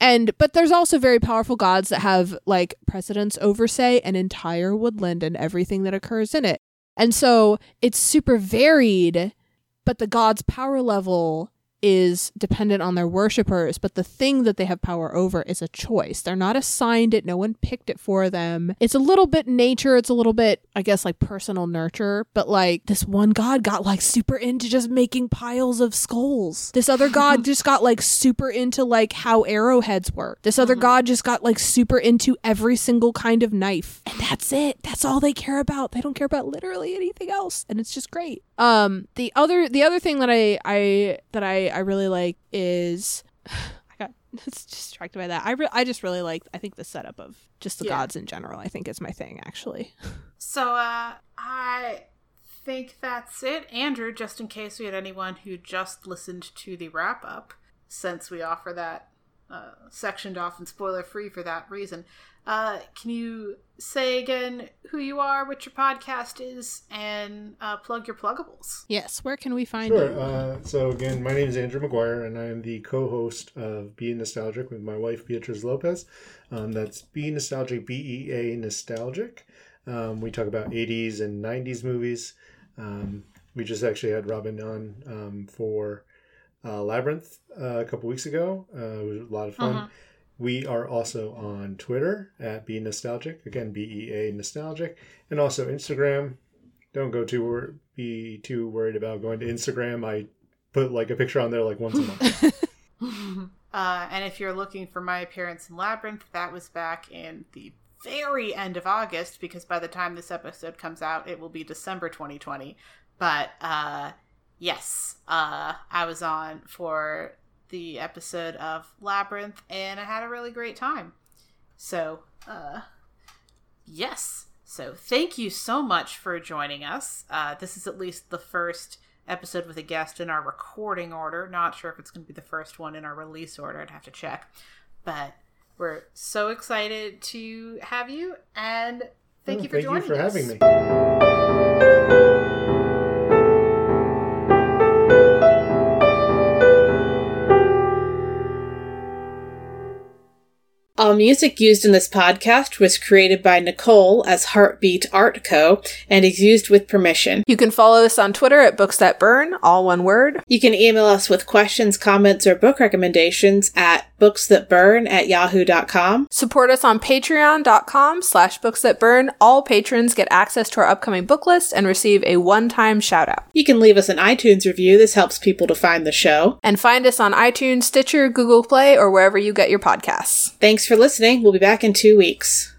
But there's also very powerful gods that have like precedence over, say, an entire woodland and everything that occurs in it. And so it's super varied, but the god's power level is dependent on their worshipers. But the thing that they have power over is a choice. They're not assigned it. No one picked it for them. It's a little bit nature. It's a little bit, I guess, like personal nurture. But like this one god got like super into just making piles of skulls. This other god just got like super into like how arrowheads work. This other god just got like super into every single kind of knife. And that's it. That's all they care about. They don't care about literally anything else. And it's just great. The other thing that I really like is, I got distracted by that. I just really like, I think, the setup of just the gods in general, I think, is my thing, actually. So I think that's it. Andrew, just in case we had anyone who just listened to the wrap-up, since we offer that sectioned off and spoiler-free for that reason, can you say again who you are, what your podcast is, and plug your pluggables? Yes, where can we find you? Sure. So again, my name is Andrew McGuire, and I am the co-host of Being Nostalgic with my wife, Beatriz Lopez. That's Being Nostalgic, B-E-A Nostalgic. We talk about 80s and 90s movies. We just actually had Robin on for Labyrinth a couple weeks ago. It was a lot of fun. Uh-huh. We are also on Twitter at Be Nostalgic. Again, B-E-A Nostalgic. And also Instagram. Don't go be too worried about going to Instagram. I put like a picture on there like once a month. And if you're looking for my appearance in Labyrinth, that was back in the very end of August, because by the time this episode comes out, it will be December 2020. But yes, I was on for the episode of Labyrinth, and I had a really great time. So, yes. So thank you so much for joining us. This is at least the first episode with a guest in our recording order. Not sure if it's going to be the first one in our release order. I'd have to check. But we're so excited to have you, and thank you for joining us. Thank you for having me. All music used in this podcast was created by Nicole as Heartbeat Art Co. and is used with permission. You can follow us on Twitter at Books That Burn, all one word. You can email us with questions, comments, or book recommendations at booksthatburn@yahoo.com. Support us on patreon.com/booksthatburn. All patrons get access to our upcoming book list and receive a one-time shout-out. You can leave us an iTunes review. This helps people to find the show. And find us on iTunes, Stitcher, Google Play, or wherever you get your podcasts. Thanks for listening. We'll be back in 2 weeks.